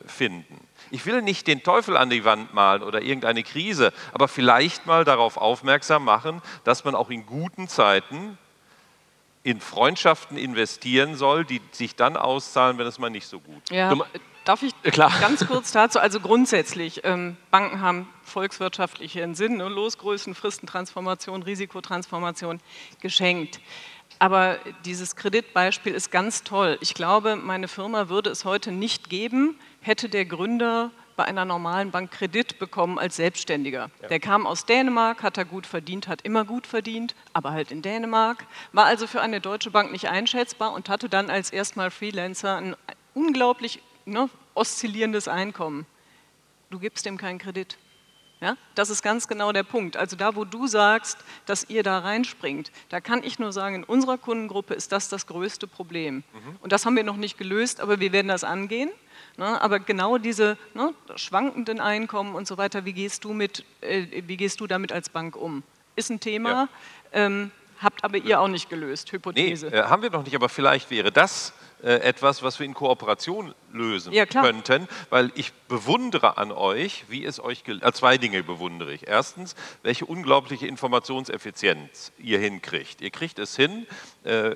finden. Ich will nicht den Teufel an die Wand malen oder irgendeine Krise, aber vielleicht mal darauf aufmerksam machen, dass man auch in guten Zeiten in Freundschaften investieren soll, die sich dann auszahlen, wenn es mal nicht so gut ist. Ja. Darf ich Klar. ganz kurz dazu, also grundsätzlich, ähm, Banken haben volkswirtschaftlich ihren Sinn, ne? Losgrößen, Fristentransformation, Risikotransformation geschenkt. Aber dieses Kreditbeispiel ist ganz toll. Ich glaube, meine Firma würde es heute nicht geben, hätte der Gründer bei einer normalen Bank Kredit bekommen als Selbstständiger. Ja. Der kam aus Dänemark, hat da gut verdient, hat immer gut verdient, aber halt in Dänemark, war also für eine Deutsche Bank nicht einschätzbar und hatte dann als erstmal Freelancer ein unglaublich Ne, oszillierendes Einkommen. Du gibst dem keinen Kredit. Ja? Das ist ganz genau der Punkt. Also da, wo du sagst, dass ihr da reinspringt, da kann ich nur sagen, in unserer Kundengruppe ist das das größte Problem. Mhm. Und das haben wir noch nicht gelöst, aber wir werden das angehen. Ne? Aber genau diese ne, schwankenden Einkommen und so weiter, wie gehst du mit, äh, wie gehst du damit als Bank um? Ist ein Thema, ja. ähm, habt aber ihr auch nicht gelöst, Hypothese. Nee, äh, haben wir noch nicht, aber vielleicht wäre das etwas, was wir in Kooperation lösen ja, könnten, weil ich bewundere an euch, wie es euch gelingt. Also zwei Dinge bewundere ich. Erstens, welche unglaubliche Informationseffizienz ihr hinkriegt. Ihr kriegt es hin,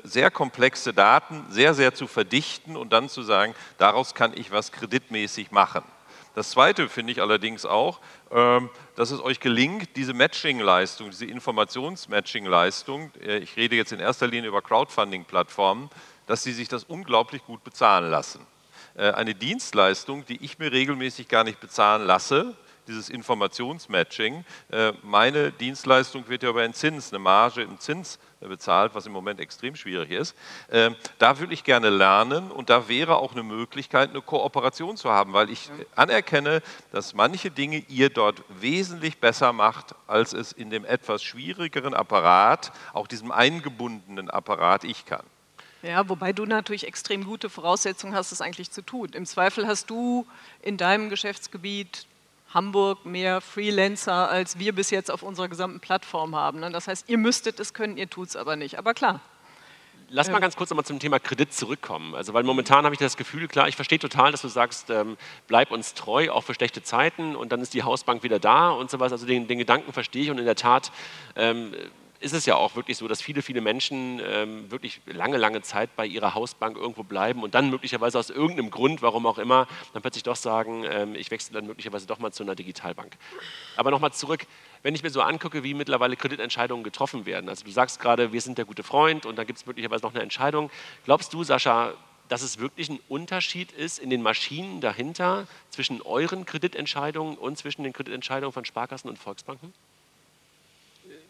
sehr komplexe Daten sehr, sehr zu verdichten und dann zu sagen, daraus kann ich was kreditmäßig machen. Das Zweite finde ich allerdings auch, dass es euch gelingt, diese Matching-Leistung, diese Informations-Matching-Leistung, ich rede jetzt in erster Linie über Crowdfunding-Plattformen, dass sie sich das unglaublich gut bezahlen lassen. Eine Dienstleistung, die ich mir regelmäßig gar nicht bezahlen lasse, dieses Informationsmatching, meine Dienstleistung wird ja über einen Zins, eine Marge im Zins bezahlt, was im Moment extrem schwierig ist. Da würde ich gerne lernen und da wäre auch eine Möglichkeit, eine Kooperation zu haben, weil ich anerkenne, dass manche Dinge ihr dort wesentlich besser macht, als es in dem etwas schwierigeren Apparat, auch diesem eingebundenen Apparat ich kann. Ja, wobei du natürlich extrem gute Voraussetzungen hast, das eigentlich zu tun. Im Zweifel hast du in deinem Geschäftsgebiet Hamburg mehr Freelancer, als wir bis jetzt auf unserer gesamten Plattform haben. Das heißt, ihr müsstet es können, ihr tut es aber nicht. Aber klar. Lass mal ganz kurz nochmal zum Thema Kredit zurückkommen. Also, weil momentan habe ich das Gefühl, klar, ich verstehe total, dass du sagst, ähm, bleib uns treu, auch für schlechte Zeiten, und dann ist die Hausbank wieder da und sowas. Also den, den Gedanken verstehe ich, und in der Tat ähm, ist es ja auch wirklich so, dass viele, viele Menschen ähm, wirklich lange, lange Zeit bei ihrer Hausbank irgendwo bleiben und dann möglicherweise aus irgendeinem Grund, warum auch immer, dann plötzlich doch sagen, ähm, ich wechsle dann möglicherweise doch mal zu einer Digitalbank. Aber nochmal zurück. Wenn ich mir so angucke, wie mittlerweile Kreditentscheidungen getroffen werden, also du sagst gerade, wir sind der gute Freund und dann gibt es möglicherweise noch eine Entscheidung. Glaubst du, Sascha, dass es wirklich ein Unterschied ist in den Maschinen dahinter zwischen euren Kreditentscheidungen und zwischen den Kreditentscheidungen von Sparkassen und Volksbanken?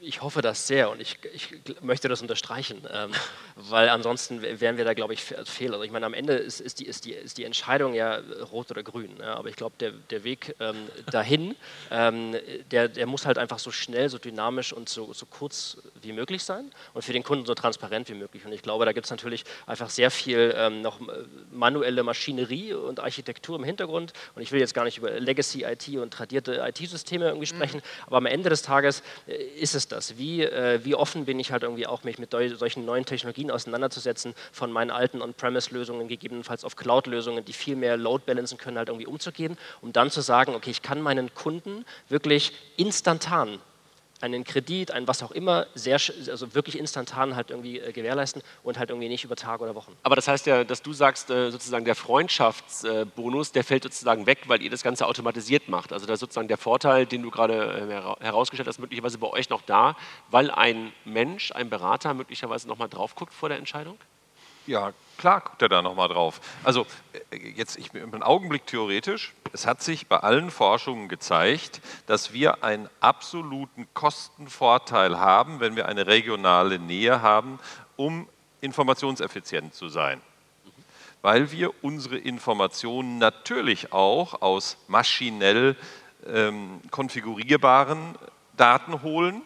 Ich hoffe das sehr, und ich, ich möchte das unterstreichen, ähm, weil ansonsten wären wir da, glaube ich, fehl. Also ich meine, am Ende ist, ist, die, ist, die, ist die Entscheidung ja rot oder grün, ja, aber ich glaube, der, der Weg ähm, dahin, ähm, der, der muss halt einfach so schnell, so dynamisch und so, so kurz wie möglich sein und für den Kunden so transparent wie möglich. Und ich glaube, da gibt es natürlich einfach sehr viel ähm, noch manuelle Maschinerie und Architektur im Hintergrund, und ich will jetzt gar nicht über Legacy-I T und tradierte I T-Systeme irgendwie sprechen, mhm. aber am Ende des Tages ist es das? Wie, äh, wie offen bin ich halt irgendwie auch, mich mit solchen neuen Technologien auseinanderzusetzen, von meinen alten On-Premise-Lösungen gegebenenfalls auf Cloud-Lösungen, die viel mehr Load-Balancen können, halt irgendwie umzugehen, um dann zu sagen, okay, ich kann meinen Kunden wirklich instantan einen Kredit, ein was auch immer, sehr, also wirklich instantan halt irgendwie äh, gewährleisten und halt irgendwie nicht über Tage oder Wochen. Aber das heißt ja, dass du sagst, äh, sozusagen der Freundschaftsbonus, äh, der fällt sozusagen weg, weil ihr das Ganze automatisiert macht. Also da ist sozusagen der Vorteil, den du gerade äh, herausgestellt hast, möglicherweise bei euch noch da, weil ein Mensch, ein Berater möglicherweise nochmal drauf guckt vor der Entscheidung? Ja, klar guckt er da nochmal drauf. Also jetzt, ich bin im Augenblick theoretisch, es hat sich bei allen Forschungen gezeigt, dass wir einen absoluten Kostenvorteil haben, wenn wir eine regionale Nähe haben, um informationseffizient zu sein. Weil wir unsere Informationen natürlich auch aus maschinell ähm, konfigurierbaren Daten holen.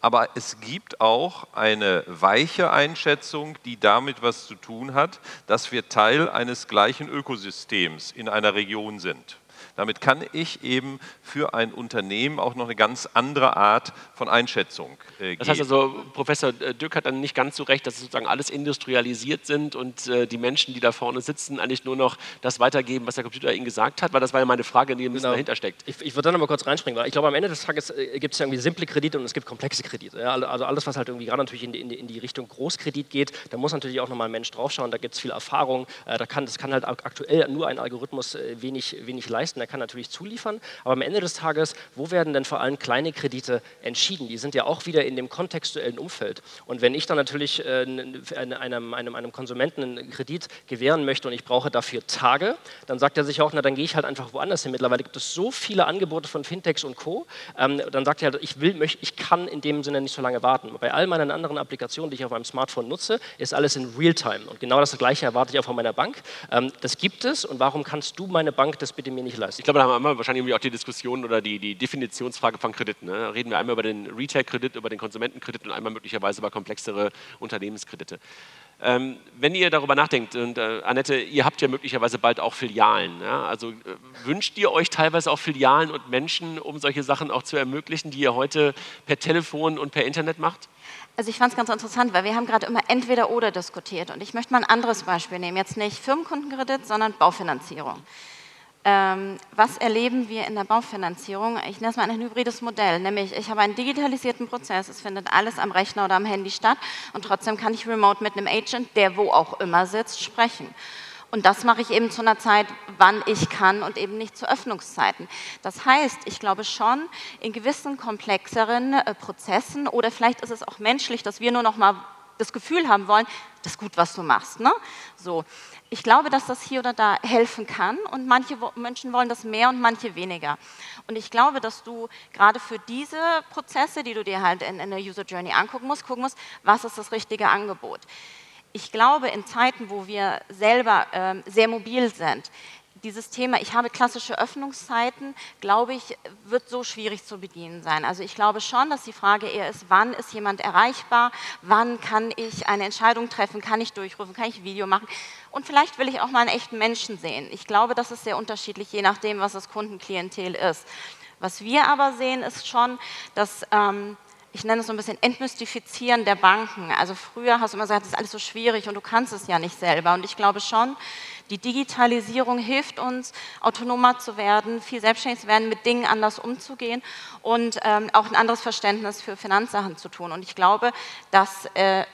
Aber es gibt auch eine weiche Einschätzung, die damit was zu tun hat, dass wir Teil eines gleichen Ökosystems in einer Region sind. Damit kann ich eben für ein Unternehmen auch noch eine ganz andere Art von Einschätzung äh, geben. Das heißt also, Professor Dück hat dann nicht ganz so recht, dass sozusagen alles industrialisiert sind und äh, die Menschen, die da vorne sitzen, eigentlich nur noch das weitergeben, was der Computer ihnen gesagt hat, weil das war ja meine Frage, die ein bisschen dahinter steckt. Ich, ich würde da noch mal kurz reinspringen, weil ich glaube, am Ende des Tages gibt es ja irgendwie simple Kredite und es gibt komplexe Kredite. Ja? Also alles, was halt irgendwie gerade natürlich in die, in die Richtung Großkredit geht, da muss natürlich auch nochmal ein Mensch draufschauen, da gibt es viel Erfahrung, da kann, das kann halt aktuell nur ein Algorithmus wenig, wenig leisten, kann natürlich zuliefern, aber am Ende des Tages, wo werden denn vor allem kleine Kredite entschieden? Die sind ja auch wieder in dem kontextuellen Umfeld. Und wenn ich dann natürlich äh, einem, einem, einem Konsumenten einen Kredit gewähren möchte und ich brauche dafür Tage, dann sagt er sich auch, na dann gehe ich halt einfach woanders hin. Mittlerweile gibt es so viele Angebote von Fintechs und Co. Ähm, dann sagt er halt, ich will, möchte, ich kann in dem Sinne nicht so lange warten. Bei all meinen anderen Applikationen, die ich auf meinem Smartphone nutze, ist alles in Realtime. Und genau das Gleiche erwarte ich auch von meiner Bank. Ähm, das gibt es, und warum kannst du, meine Bank, das bitte mir nicht leisten? Ich glaube, da haben wir immer wahrscheinlich irgendwie auch die Diskussion oder die, die Definitionsfrage von Krediten. Ne? Reden wir einmal über den Retail-Kredit, über den Konsumentenkredit und einmal möglicherweise über komplexere Unternehmenskredite. Ähm, wenn ihr darüber nachdenkt, und äh, Annette, ihr habt ja möglicherweise bald auch Filialen, ja? Also äh, wünscht ihr euch teilweise auch Filialen und Menschen, um solche Sachen auch zu ermöglichen, die ihr heute per Telefon und per Internet macht? Also ich fand es ganz interessant, weil wir haben gerade immer Entweder-Oder diskutiert, und ich möchte mal ein anderes Beispiel nehmen, jetzt nicht Firmenkundenkredit, sondern Baufinanzierung. Was erleben wir in der Baufinanzierung? Ich nenne es mal ein hybrides Modell, nämlich ich habe einen digitalisierten Prozess, es findet alles am Rechner oder am Handy statt, und trotzdem kann ich remote mit einem Agent, der wo auch immer sitzt, sprechen. Und das mache ich eben zu einer Zeit, wann ich kann, und eben nicht zu Öffnungszeiten. Das heißt, ich glaube schon, in gewissen komplexeren Prozessen, oder vielleicht ist es auch menschlich, dass wir nur noch mal das Gefühl haben wollen, das ist gut, was du machst, ne? So. Ich glaube, dass das hier oder da helfen kann, und manche Menschen wollen das mehr und manche weniger. Und ich glaube, dass du gerade für diese Prozesse, die du dir halt in, in der User Journey angucken musst, gucken musst, was ist das richtige Angebot. Ich glaube, in Zeiten, wo wir selber ähm, sehr mobil sind, dieses Thema, ich habe klassische Öffnungszeiten, glaube ich, wird so schwierig zu bedienen sein. Also ich glaube schon, dass die Frage eher ist, wann ist jemand erreichbar, wann kann ich eine Entscheidung treffen, kann ich durchrufen, kann ich Video machen und vielleicht will ich auch mal einen echten Menschen sehen. Ich glaube, das ist sehr unterschiedlich, je nachdem, was das Kundenklientel ist. Was wir aber sehen, ist schon, dass... Ähm, ich nenne es so ein bisschen Entmystifizieren der Banken. Also früher hast du immer gesagt, das ist alles so schwierig und du kannst es ja nicht selber. Und ich glaube schon, die Digitalisierung hilft uns, autonomer zu werden, viel selbstständiger zu werden, mit Dingen anders umzugehen und ähm, auch ein anderes Verständnis für Finanzsachen zu tun. Und ich glaube, das äh,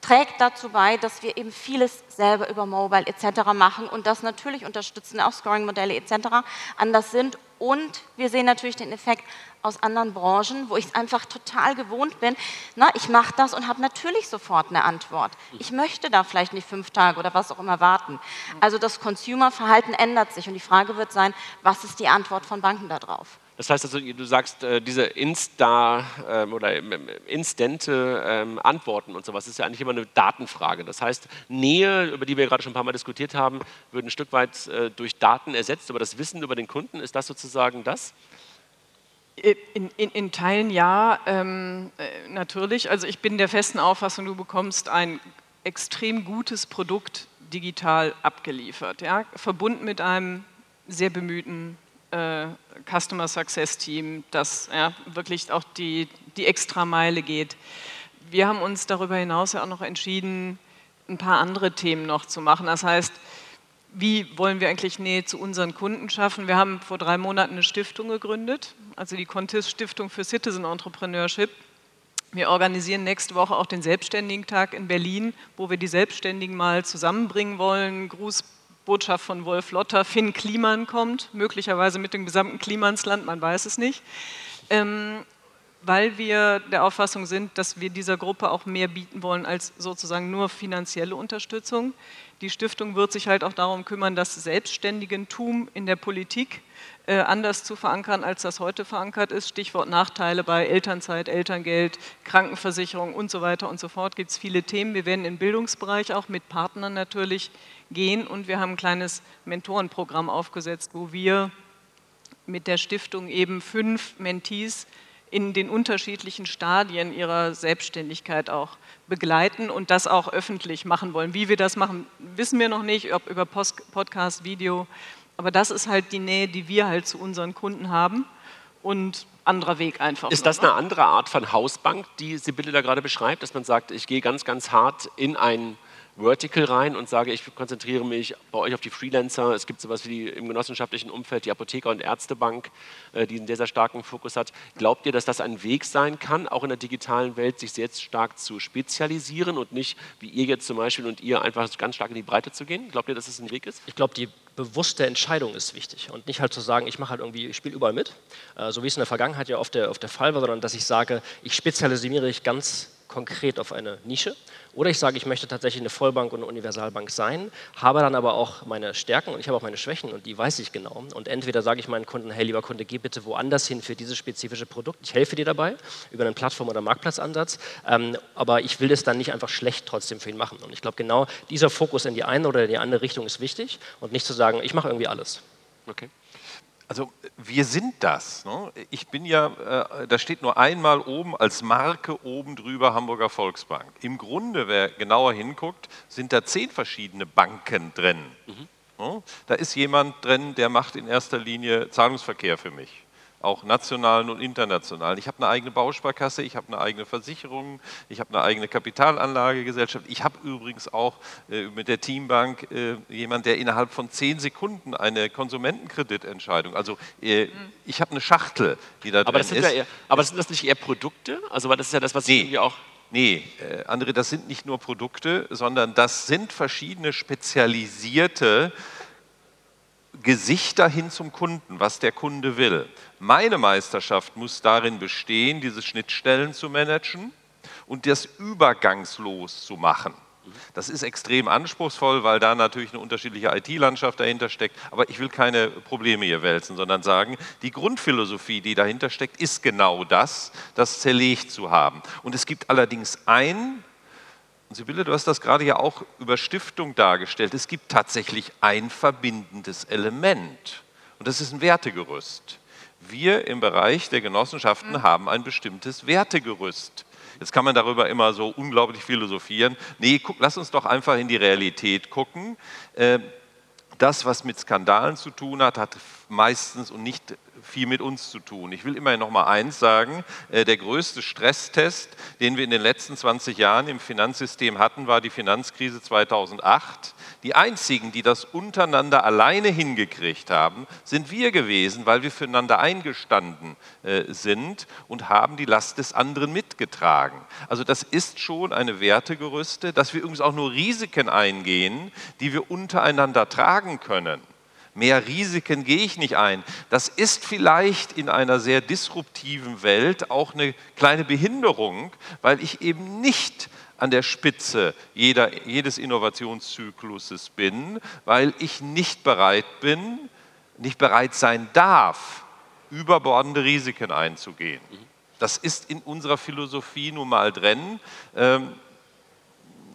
trägt dazu bei, dass wir eben vieles selber über Mobile et cetera machen und das natürlich unterstützen, auch Scoring-Modelle et cetera anders sind. Und wir sehen natürlich den Effekt aus anderen Branchen, wo ich es einfach total gewohnt bin. Na, ich mache das und habe natürlich sofort eine Antwort. Ich möchte da vielleicht nicht fünf Tage oder was auch immer warten. Also das Consumer-Verhalten ändert sich und die Frage wird sein, was ist die Antwort von Banken darauf? Das heißt, also, du sagst, diese Insta- oder instante Antworten und sowas ist ja eigentlich immer eine Datenfrage. Das heißt, Nähe, über die wir gerade schon ein paar Mal diskutiert haben, wird ein Stück weit durch Daten ersetzt, aber das Wissen über den Kunden, ist das sozusagen das? In, in, in Teilen ja, ähm, natürlich. Also ich bin der festen Auffassung, du bekommst ein extrem gutes Produkt digital abgeliefert, ja? Verbunden mit einem sehr bemühten äh, Customer Success Team, das ja, wirklich auch die, die Extrameile geht. Wir haben uns darüber hinaus ja auch noch entschieden, ein paar andere Themen noch zu machen. Das heißt, wie wollen wir eigentlich Nähe zu unseren Kunden schaffen? Wir haben vor drei Monaten eine Stiftung gegründet, also die Kontist Stiftung für Citizen Entrepreneurship. Wir organisieren nächste Woche auch den Selbstständigen-Tag in Berlin, wo wir die Selbstständigen mal zusammenbringen wollen. Grußbotschaft von Wolf Lotter, Finn Kliman kommt, möglicherweise mit dem gesamten Klimansland, man weiß es nicht. Ähm, weil wir der Auffassung sind, dass wir dieser Gruppe auch mehr bieten wollen als sozusagen nur finanzielle Unterstützung. Die Stiftung wird sich halt auch darum kümmern, das Selbstständigentum in der Politik äh, anders zu verankern, als das heute verankert ist. Stichwort Nachteile bei Elternzeit, Elterngeld, Krankenversicherung und so weiter und so fort. Gibt es viele Themen. Wir werden im Bildungsbereich auch mit Partnern natürlich gehen und wir haben ein kleines Mentorenprogramm aufgesetzt, wo wir mit der Stiftung eben fünf Mentees in den unterschiedlichen Stadien ihrer Selbstständigkeit auch begleiten und das auch öffentlich machen wollen. Wie wir das machen, wissen wir noch nicht, ob über Post, Podcast, Video, aber das ist halt die Nähe, die wir halt zu unseren Kunden haben und anderer Weg einfach. Ist das eine andere Art von Hausbank, die Sibylle da gerade beschreibt, dass man sagt, ich gehe ganz, ganz hart in ein Vertical rein und sage, ich konzentriere mich bei euch auf die Freelancer. Es gibt sowas wie die, im genossenschaftlichen Umfeld die Apotheker- und Ärztebank, die einen sehr, sehr starken Fokus hat. Glaubt ihr, dass das ein Weg sein kann, auch in der digitalen Welt sich sehr stark zu spezialisieren und nicht, wie ihr jetzt zum Beispiel und ihr, einfach ganz stark in die Breite zu gehen? Glaubt ihr, dass das ein Weg ist? Ich glaube, die bewusste Entscheidung ist wichtig und nicht halt zu sagen, ich mache halt irgendwie, ich spiele überall mit, so wie es in der Vergangenheit ja oft der, oft der Fall war, sondern dass ich sage, ich spezialisiere mich ganz konkret auf eine Nische. Oder ich sage, ich möchte tatsächlich eine Vollbank und eine Universalbank sein, habe dann aber auch meine Stärken und ich habe auch meine Schwächen und die weiß ich genau. Und entweder sage ich meinen Kunden, hey, lieber Kunde, geh bitte woanders hin für dieses spezifische Produkt. Ich helfe dir dabei über einen Plattform- oder Marktplatzansatz, ähm, aber ich will das dann nicht einfach schlecht trotzdem für ihn machen. Und ich glaube, genau dieser Fokus in die eine oder die andere Richtung ist wichtig und nicht zu sagen, ich mache irgendwie alles. Okay. Also wir sind das. Ne? Ich bin ja, äh, da steht nur einmal oben als Marke oben drüber Hamburger Volksbank. Im Grunde, wer genauer hinguckt, sind da zehn verschiedene Banken drin. Mhm. Ne? Da ist jemand drin, der macht in erster Linie Zahlungsverkehr für mich. Auch nationalen und internationalen. Ich habe eine eigene Bausparkasse, ich habe eine eigene Versicherung, ich habe eine eigene Kapitalanlagegesellschaft. Ich habe übrigens auch äh, mit der Teambank äh, jemanden, der innerhalb von zehn Sekunden eine Konsumentenkreditentscheidung, also äh, mhm. ich habe eine Schachtel, die da aber drin das sind ist. Ja eher, aber das sind das nicht eher Produkte? Also weil das ist ja das, was nee. irgendwie auch... Nee, äh, André, das sind nicht nur Produkte, sondern das sind verschiedene spezialisierte Gesichter hin zum Kunden, was der Kunde will. Meine Meisterschaft muss darin bestehen, diese Schnittstellen zu managen und das übergangslos zu machen. Das ist extrem anspruchsvoll, weil da natürlich eine unterschiedliche I T-Landschaft dahinter steckt. Aber ich will keine Probleme hier wälzen, sondern sagen, die Grundphilosophie, die dahinter steckt, ist genau das, das zerlegt zu haben. Und es gibt allerdings ein Sibylle, du hast das gerade ja auch über Stiftung dargestellt. Es gibt tatsächlich ein verbindendes Element und das ist ein Wertegerüst. Wir im Bereich der Genossenschaften mhm. haben ein bestimmtes Wertegerüst. Jetzt kann man darüber immer so unglaublich philosophieren. Nee, guck, lass uns doch einfach in die Realität gucken. Das, was mit Skandalen zu tun hat, hat meistens und nicht viel mit uns zu tun. Ich will immerhin noch mal eins sagen, der größte Stresstest, den wir in den letzten zwanzig Jahren im Finanzsystem hatten, war die Finanzkrise zweitausendacht. Die einzigen, die das untereinander alleine hingekriegt haben, sind wir gewesen, weil wir füreinander eingestanden sind und haben die Last des anderen mitgetragen. Also das ist schon eine Wertegerüste, dass wir übrigens auch nur Risiken eingehen, die wir untereinander tragen können. Mehr Risiken gehe ich nicht ein. Das ist vielleicht in einer sehr disruptiven Welt auch eine kleine Behinderung, weil ich eben nicht an der Spitze jeder, jedes Innovationszykluses bin, weil ich nicht bereit bin, nicht bereit sein darf, überbordende Risiken einzugehen. Das ist in unserer Philosophie nun mal drin. Ähm,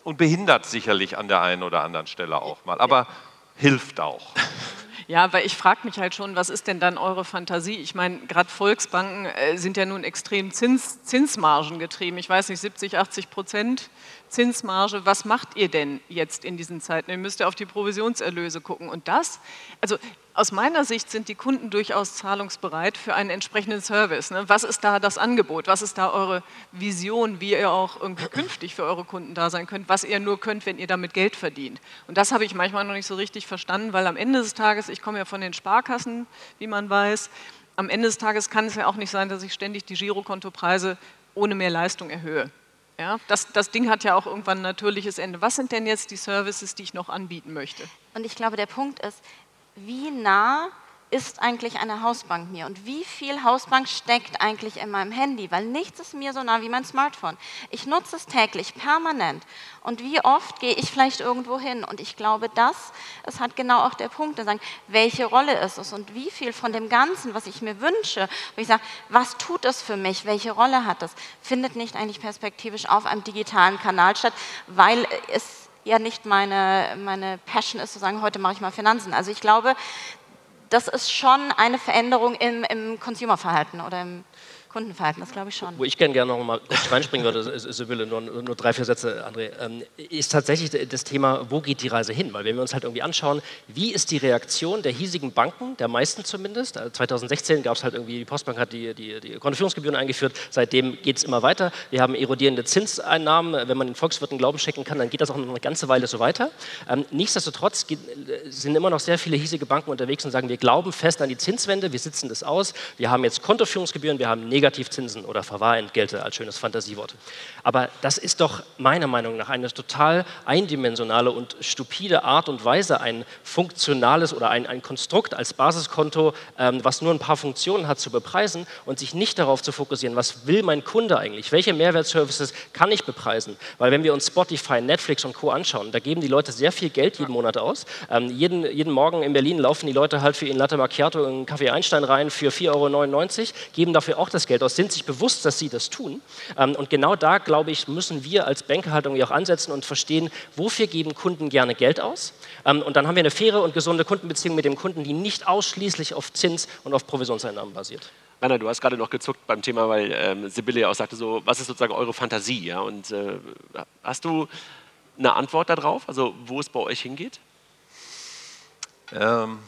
und behindert sicherlich an der einen oder anderen Stelle auch mal, aber hilft auch. Ja, weil ich frage mich halt schon, was ist denn dann eure Fantasie? Ich meine, gerade Volksbanken äh, sind ja nun extrem Zins, Zinsmargen getrieben. Ich weiß nicht, siebzig, achtzig Prozent Zinsmarge. Was macht ihr denn jetzt in diesen Zeiten? Ihr müsst ja auf die Provisionserlöse gucken. Und das, also aus meiner Sicht sind die Kunden durchaus zahlungsbereit für einen entsprechenden Service. Ne? Was ist da das Angebot? Was ist da eure Vision, wie ihr auch irgendwie künftig für eure Kunden da sein könnt? Was ihr nur könnt, wenn ihr damit Geld verdient? Und das habe ich manchmal noch nicht so richtig verstanden, weil am Ende des Tages, ich Ich komme ja von den Sparkassen, wie man weiß. Am Ende des Tages kann es ja auch nicht sein, dass ich ständig die Girokontopreise ohne mehr Leistung erhöhe. Ja, das, das Ding hat ja auch irgendwann ein natürliches Ende. Was sind denn jetzt die Services, die ich noch anbieten möchte? Und ich glaube, der Punkt ist, wie nah ist eigentlich eine Hausbank mir und wie viel Hausbank steckt eigentlich in meinem Handy, weil nichts ist mir so nah wie mein Smartphone. Ich nutze es täglich, permanent und wie oft gehe ich vielleicht irgendwo hin und ich glaube, das ist halt genau auch der Punkt, zu sagen, welche Rolle ist es und wie viel von dem Ganzen, was ich mir wünsche, wo ich sage, was tut es für mich, welche Rolle hat das, findet nicht eigentlich perspektivisch auf einem digitalen Kanal statt, weil es ja nicht meine, meine Passion ist, zu sagen, heute mache ich mal Finanzen. Also ich glaube, das ist schon eine Veränderung im, im Consumerverhalten oder im Kundenverhalten, das glaube ich schon. Wo ich gerne gerne noch mal reinspringen würde, Sibylle, nur, nur drei, vier Sätze, André, ist tatsächlich das Thema, wo geht die Reise hin? Weil wenn wir uns halt irgendwie anschauen, wie ist die Reaktion der hiesigen Banken, der meisten zumindest, also zweitausendsechzehn gab es halt irgendwie, die Postbank hat die, die, die Kontoführungsgebühren eingeführt, seitdem geht es immer weiter, wir haben erodierende Zinseinnahmen, wenn man den Volkswirten Glauben schenken kann, dann geht das auch noch eine ganze Weile so weiter. Nichtsdestotrotz sind immer noch sehr viele hiesige Banken unterwegs und sagen, wir glauben fest an die Zinswende, wir sitzen das aus, wir haben jetzt Kontoführungsgebühren, wir haben Negativzinsen oder Verwahrentgelte als schönes Fantasiewort. Aber das ist doch meiner Meinung nach eine total eindimensionale und stupide Art und Weise, ein funktionales oder ein, ein Konstrukt als Basiskonto, ähm, was nur ein paar Funktionen hat, zu bepreisen und sich nicht darauf zu fokussieren, was will mein Kunde eigentlich, welche Mehrwertservices kann ich bepreisen, weil wenn wir uns Spotify, Netflix und Co. anschauen, da geben die Leute sehr viel Geld jeden Monat aus. Ähm, jeden, jeden Morgen in Berlin laufen die Leute halt für ihren Latte Macchiato in einen Kaffee Einstein rein für vier Euro neunundneunzig, geben dafür auch das Geld aus, sind sich bewusst, dass sie das tun. Und genau da, glaube ich, müssen wir als Banker halt irgendwie auch ansetzen und verstehen, wofür geben Kunden gerne Geld aus. Und dann haben wir eine faire und gesunde Kundenbeziehung mit dem Kunden, die nicht ausschließlich auf Zins und auf Provisionseinnahmen basiert. Rainer, du hast gerade noch gezuckt beim Thema, weil ähm, Sibylle ja auch sagte, so, was ist sozusagen eure Fantasie? Ja? Und äh, hast du eine Antwort darauf, also wo es bei euch hingeht? Ähm...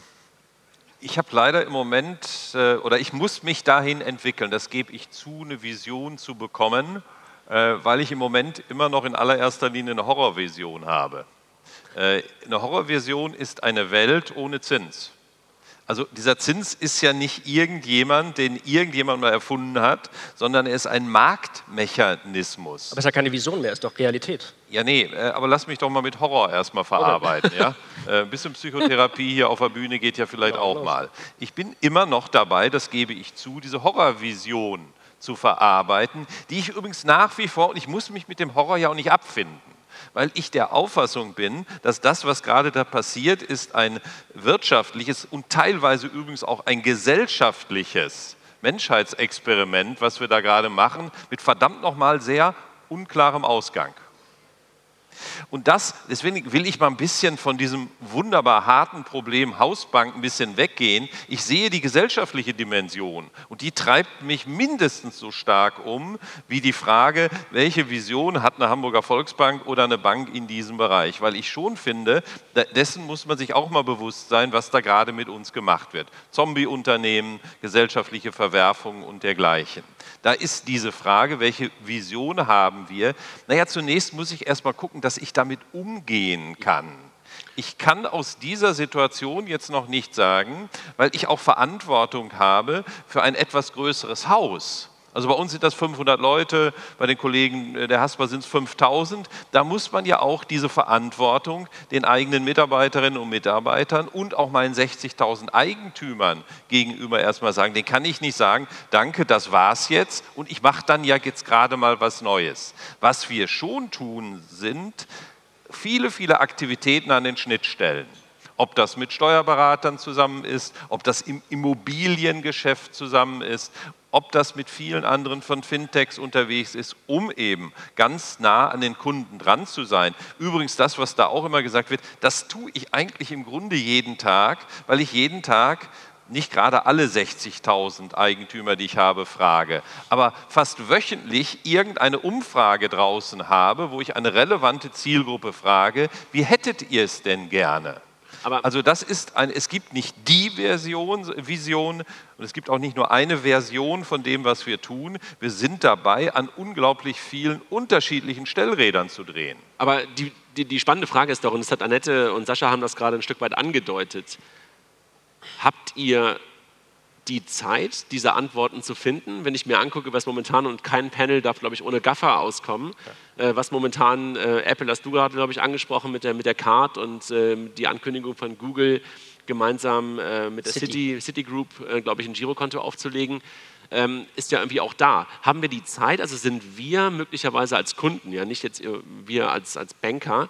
Ich habe leider im Moment, oder ich muss mich dahin entwickeln, das gebe ich zu, eine Vision zu bekommen, weil ich im Moment immer noch in allererster Linie eine Horrorvision habe. Eine Horrorvision ist eine Welt ohne Zins. Also dieser Zins ist ja nicht irgendjemand, den irgendjemand mal erfunden hat, sondern er ist ein Marktmechanismus. Aber es ist ja keine Vision mehr, es ist doch Realität. Ja, nee, aber lass mich doch mal mit Horror erstmal verarbeiten. Ja? Ein bisschen Psychotherapie hier auf der Bühne geht ja vielleicht ja, auch los. mal. Ich bin immer noch dabei, das gebe ich zu, diese Horrorvision zu verarbeiten, die ich übrigens nach wie vor, und ich muss mich mit dem Horror ja auch nicht abfinden, weil ich der Auffassung bin, dass das, was gerade da passiert, ist ein wirtschaftliches und teilweise übrigens auch ein gesellschaftliches Menschheitsexperiment, was wir da gerade machen, mit verdammt nochmal sehr unklarem Ausgang. Und das, deswegen will ich mal ein bisschen von diesem wunderbar harten Problem Hausbank ein bisschen weggehen. Ich sehe die gesellschaftliche Dimension und die treibt mich mindestens so stark um, wie die Frage, welche Vision hat eine Hamburger Volksbank oder eine Bank in diesem Bereich? Weil ich schon finde, dessen muss man sich auch mal bewusst sein, was da gerade mit uns gemacht wird. Zombie-Unternehmen, gesellschaftliche Verwerfungen und dergleichen. Da ist diese Frage, welche Vision haben wir? Naja, zunächst muss ich erst mal gucken, dass ich damit umgehen kann. Ich kann aus dieser Situation jetzt noch nicht sagen, weil ich auch Verantwortung habe für ein etwas größeres Haus. Also bei uns sind das fünfhundert Leute, bei den Kollegen der H S V sind es fünftausend. Da muss man ja auch diese Verantwortung den eigenen Mitarbeiterinnen und Mitarbeitern und auch meinen sechzigtausend Eigentümern gegenüber erstmal sagen. Den kann ich nicht sagen, danke, das war's jetzt und ich mache dann ja jetzt gerade mal was Neues. Was wir schon tun, sind viele, viele Aktivitäten an den Schnittstellen. Ob das mit Steuerberatern zusammen ist, ob das im Immobiliengeschäft zusammen ist, ob das mit vielen anderen von Fintechs unterwegs ist, um eben ganz nah an den Kunden dran zu sein. Übrigens das, was da auch immer gesagt wird, das tue ich eigentlich im Grunde jeden Tag, weil ich jeden Tag nicht gerade alle sechzigtausend Eigentümer, die ich habe, frage, aber fast wöchentlich irgendeine Umfrage draußen habe, wo ich eine relevante Zielgruppe frage, wie hättet ihr es denn gerne? Aber also das ist ein, es gibt nicht die Version, Vision und es gibt auch nicht nur eine Version von dem, was wir tun. Wir sind dabei, an unglaublich vielen unterschiedlichen Stellrädern zu drehen. Aber die, die, die spannende Frage ist doch, und das hat Annette und Sascha haben das gerade ein Stück weit angedeutet, habt ihr die Zeit, diese Antworten zu finden? Wenn ich mir angucke, was momentan, und kein Panel darf, glaube ich, ohne Gaffer auskommen, ja. äh, was momentan äh, Apple, hast du gerade, glaube ich, angesprochen mit der, mit der Card und äh, die Ankündigung von Google, gemeinsam äh, mit der City. City, Citigroup, äh, glaube ich, ein Girokonto aufzulegen, ähm, ist ja irgendwie auch da. Haben wir die Zeit, also sind wir möglicherweise als Kunden, ja nicht jetzt wir als, als Banker,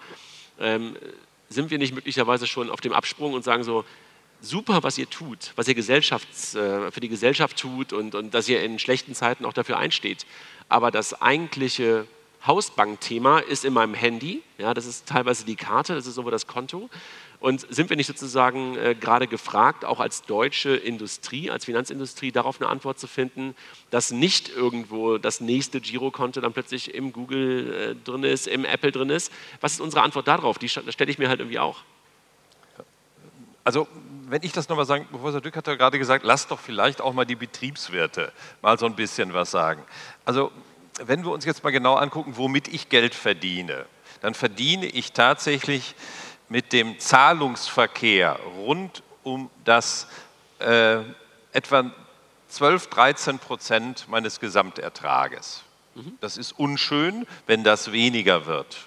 ähm, sind wir nicht möglicherweise schon auf dem Absprung und sagen so, super, was ihr tut, was ihr Gesellschafts, äh, für die Gesellschaft tut und, und dass ihr in schlechten Zeiten auch dafür einsteht. Aber das eigentliche Hausbankthema ist in meinem Handy, ja, das ist teilweise die Karte, das ist über das Konto. Und sind wir nicht sozusagen äh, gerade gefragt, auch als deutsche Industrie, als Finanzindustrie, darauf eine Antwort zu finden, dass nicht irgendwo das nächste Girokonto dann plötzlich im Google äh, drin ist, im Apple drin ist? Was ist unsere Antwort darauf? Die stelle ich mir halt irgendwie auch. Also wenn ich das nochmal sagen, Professor Dück hat ja gerade gesagt, lasst doch vielleicht auch mal die Betriebswirte mal so ein bisschen was sagen. Also wenn wir uns jetzt mal genau angucken, womit ich Geld verdiene, dann verdiene ich tatsächlich mit dem Zahlungsverkehr rund um das äh, etwa zwölf, dreizehn Prozent meines Gesamtertrages. Mhm. Das ist unschön, wenn das weniger wird.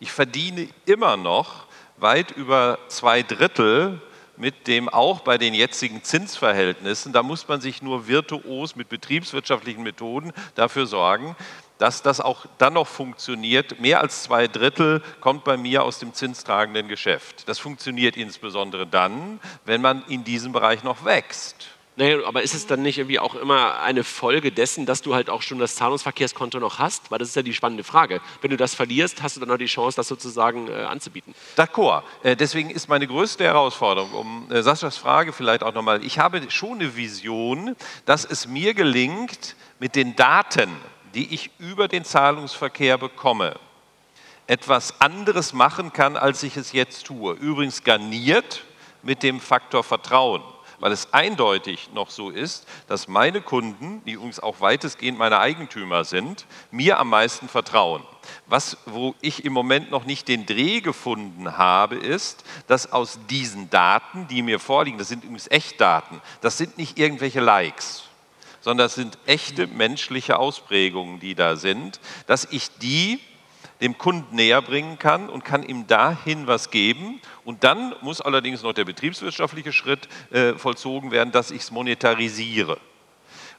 Ich verdiene immer noch weit über zwei Drittel mit dem auch bei den jetzigen Zinsverhältnissen, da muss man sich nur virtuos mit betriebswirtschaftlichen Methoden dafür sorgen, dass das auch dann noch funktioniert. Mehr als zwei Drittel kommt bei mir aus dem zinstragenden Geschäft. Das funktioniert insbesondere dann, wenn man in diesem Bereich noch wächst. Naja, aber ist es dann nicht irgendwie auch immer eine Folge dessen, dass du halt auch schon das Zahlungsverkehrskonto noch hast? Weil das ist ja die spannende Frage. Wenn du das verlierst, hast du dann noch die Chance, das sozusagen äh, anzubieten. D'accord. Äh, deswegen ist meine größte Herausforderung, um äh, Saschas Frage vielleicht auch nochmal, ich habe schon eine Vision, dass es mir gelingt, mit den Daten, die ich über den Zahlungsverkehr bekomme, etwas anderes machen kann, als ich es jetzt tue. Übrigens garniert mit dem Faktor Vertrauen. Weil es eindeutig noch so ist, dass meine Kunden, die übrigens auch weitestgehend meine Eigentümer sind, mir am meisten vertrauen. Was, wo ich im Moment noch nicht den Dreh gefunden habe, ist, dass aus diesen Daten, die mir vorliegen, das sind übrigens Echtdaten, das sind nicht irgendwelche Likes, sondern das sind echte menschliche Ausprägungen, die da sind, dass ich die dem Kunden näher bringen kann und kann ihm dahin was geben. Und dann muss allerdings noch der betriebswirtschaftliche Schritt äh, vollzogen werden, dass ich es monetarisiere.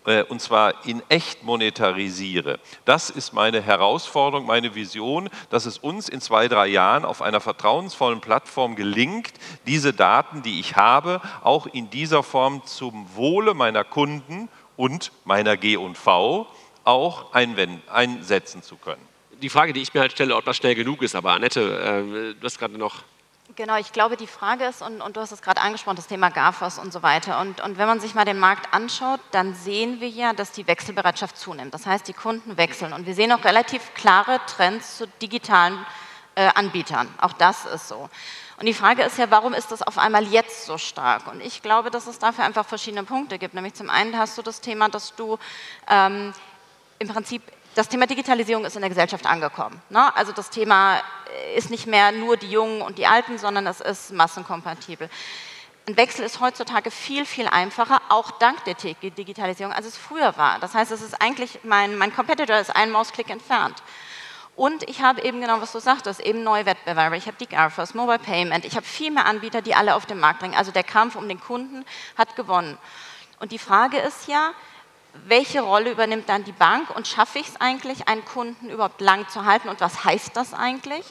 Äh, und zwar in echt monetarisiere. Das ist meine Herausforderung, meine Vision, dass es uns in zwei, drei Jahren auf einer vertrauensvollen Plattform gelingt, diese Daten, die ich habe, auch in dieser Form zum Wohle meiner Kunden und meiner G und V auch einsetzen zu können. die Frage, die ich mir halt stelle, ob das schnell genug ist. Aber Annette, äh, du hast gerade noch... Genau, ich glaube, die Frage ist, und, und du hast es gerade angesprochen, das Thema GAFAs und so weiter. Und, und wenn man sich mal den Markt anschaut, dann sehen wir ja, dass die Wechselbereitschaft zunimmt. Das heißt, die Kunden wechseln. Und wir sehen auch relativ klare Trends zu digitalen äh, Anbietern. Auch das ist so. Und die Frage ist ja, warum ist das auf einmal jetzt so stark? Und ich glaube, dass es dafür einfach verschiedene Punkte gibt. Nämlich zum einen hast du das Thema, dass du ähm, im Prinzip... Das Thema Digitalisierung ist in der Gesellschaft angekommen. Ne? Also das Thema ist nicht mehr nur die Jungen und die Alten, sondern es ist massenkompatibel. Ein Wechsel ist heutzutage viel, viel einfacher, auch dank der Digitalisierung, als es früher war. Das heißt, es ist eigentlich mein, mein Competitor ist einen Mausklick entfernt. Und ich habe eben genau, was du sagtest, eben neue Wettbewerber. Ich habe die GAFAs, Mobile Payment, ich habe viel mehr Anbieter, die alle auf den Markt bringen. Also der Kampf um den Kunden hat gewonnen. Und die Frage ist ja, welche Rolle übernimmt dann die Bank und schaffe ich es eigentlich, einen Kunden überhaupt lang zu halten und was heißt das eigentlich?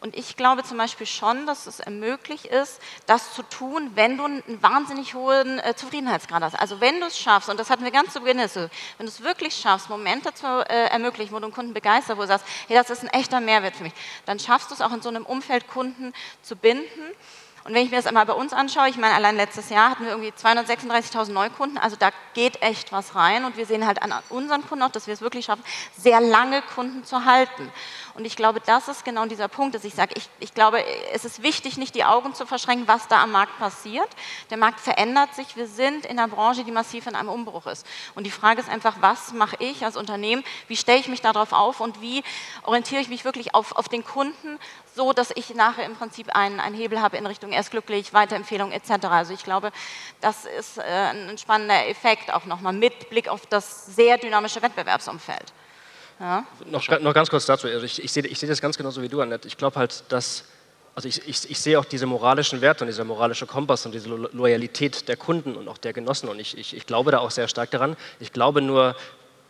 Und ich glaube zum Beispiel schon, dass es ermöglicht ist, das zu tun, wenn du einen wahnsinnig hohen äh, Zufriedenheitsgrad hast. Also wenn du es schaffst, und das hatten wir ganz zu Beginn, wenn du es wirklich schaffst, Momente zu äh, ermöglichen, wo du einen Kunden begeisterst, wo du sagst, hey, das ist ein echter Mehrwert für mich, dann schaffst du es auch in so einem Umfeld, Kunden zu binden. Und wenn ich mir das einmal bei uns anschaue, ich meine, allein letztes Jahr hatten wir irgendwie zweihundertsechsunddreißigtausend Neukunden, also da geht echt was rein und wir sehen halt an unseren Kunden auch, dass wir es wirklich schaffen, sehr lange Kunden zu halten. Und ich glaube, das ist genau dieser Punkt, dass ich sage, ich, ich glaube, es ist wichtig, nicht die Augen zu verschränken, was da am Markt passiert. Der Markt verändert sich, wir sind in einer Branche, die massiv in einem Umbruch ist. Und die Frage ist einfach, was mache ich als Unternehmen, wie stelle ich mich darauf auf und wie orientiere ich mich wirklich auf, auf den Kunden, so dass ich nachher im Prinzip einen, einen Hebel habe in Richtung erst glücklich, Weiterempfehlung et cetera. Also ich glaube, das ist äh, ein spannender Effekt auch nochmal mit Blick auf das sehr dynamische Wettbewerbsumfeld. Ja? Noch, noch ganz kurz dazu, also ich, ich sehe ich sehe das ganz genauso wie du, Annette. Ich glaube halt, dass, also ich, ich, ich sehe auch diese moralischen Werte und dieser moralische Kompass und diese Lo- Loyalität der Kunden und auch der Genossen und ich, ich, ich glaube da auch sehr stark daran. Ich glaube nur,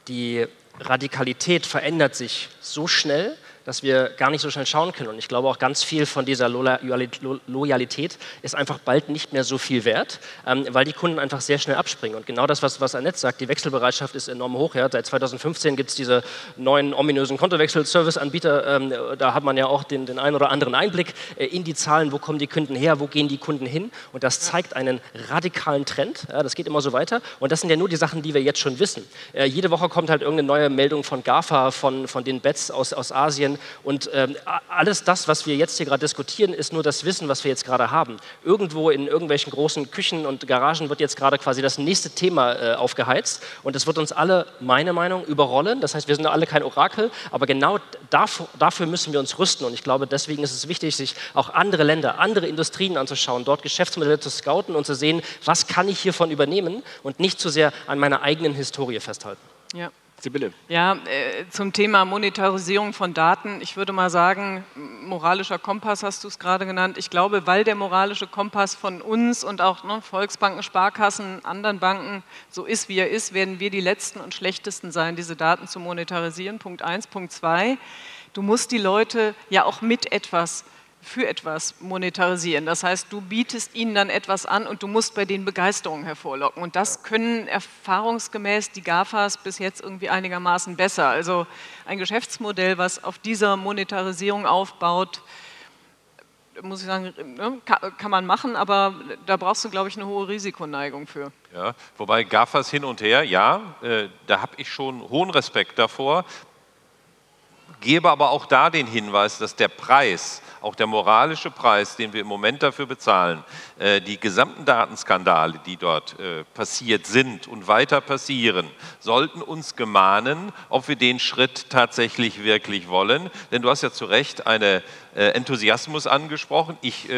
die Radikalität verändert sich so schnell, dass wir gar nicht so schnell schauen können. Und ich glaube auch ganz viel von dieser Loyalität ist einfach bald nicht mehr so viel wert, weil die Kunden einfach sehr schnell abspringen. Und genau das, was Annette sagt, die Wechselbereitschaft ist enorm hoch. Ja. Seit zweitausendfünfzehn gibt es diese neuen ominösen Kontowechsel-Service-Anbieter. Da hat man ja auch den, den einen oder anderen Einblick in die Zahlen, wo kommen die Kunden her, wo gehen die Kunden hin. Und das zeigt einen radikalen Trend. Ja, das geht immer so weiter. Und das sind ja nur die Sachen, die wir jetzt schon wissen. Jede Woche kommt halt irgendeine neue Meldung von GAFA, von, von den Bets aus, aus Asien. Und ähm, alles das, was wir jetzt hier gerade diskutieren, ist nur das Wissen, was wir jetzt gerade haben. Irgendwo in irgendwelchen großen Küchen und Garagen wird jetzt gerade quasi das nächste Thema äh, aufgeheizt und das wird uns alle, meine Meinung, überrollen. Das heißt, wir sind alle kein Orakel, aber genau dafür, dafür müssen wir uns rüsten und ich glaube, deswegen ist es wichtig, sich auch andere Länder, andere Industrien anzuschauen, dort Geschäftsmodelle zu scouten und zu sehen, was kann ich hiervon übernehmen und nicht zu sehr an meiner eigenen Historie festhalten. Ja. Sibylle. Ja, äh, zum Thema Monetarisierung von Daten. Ich würde mal sagen, moralischer Kompass hast du es gerade genannt. Ich glaube, weil der moralische Kompass von uns und auch ne, Volksbanken, Sparkassen, anderen Banken so ist, wie er ist, werden wir die Letzten und Schlechtesten sein, diese Daten zu monetarisieren. Punkt eins. Punkt zwei, du musst die Leute ja auch mit etwas für etwas monetarisieren. Das heißt, du bietest ihnen dann etwas an und du musst bei denen Begeisterung hervorlocken. Und das können erfahrungsgemäß die GAFAs bis jetzt irgendwie einigermaßen besser. Also ein Geschäftsmodell, was auf dieser Monetarisierung aufbaut, muss ich sagen, kann man machen, aber da brauchst du, glaube ich, eine hohe Risikoneigung für. Ja, wobei GAFAs hin und her, ja, äh, da habe ich schon hohen Respekt davor, gebe aber auch da den Hinweis, dass der Preis, auch der moralische Preis, den wir im Moment dafür bezahlen, die gesamten Datenskandale, die dort passiert sind und weiter passieren, sollten uns gemahnen, ob wir den Schritt tatsächlich wirklich wollen. Denn du hast ja zu Recht einen Enthusiasmus angesprochen. Ich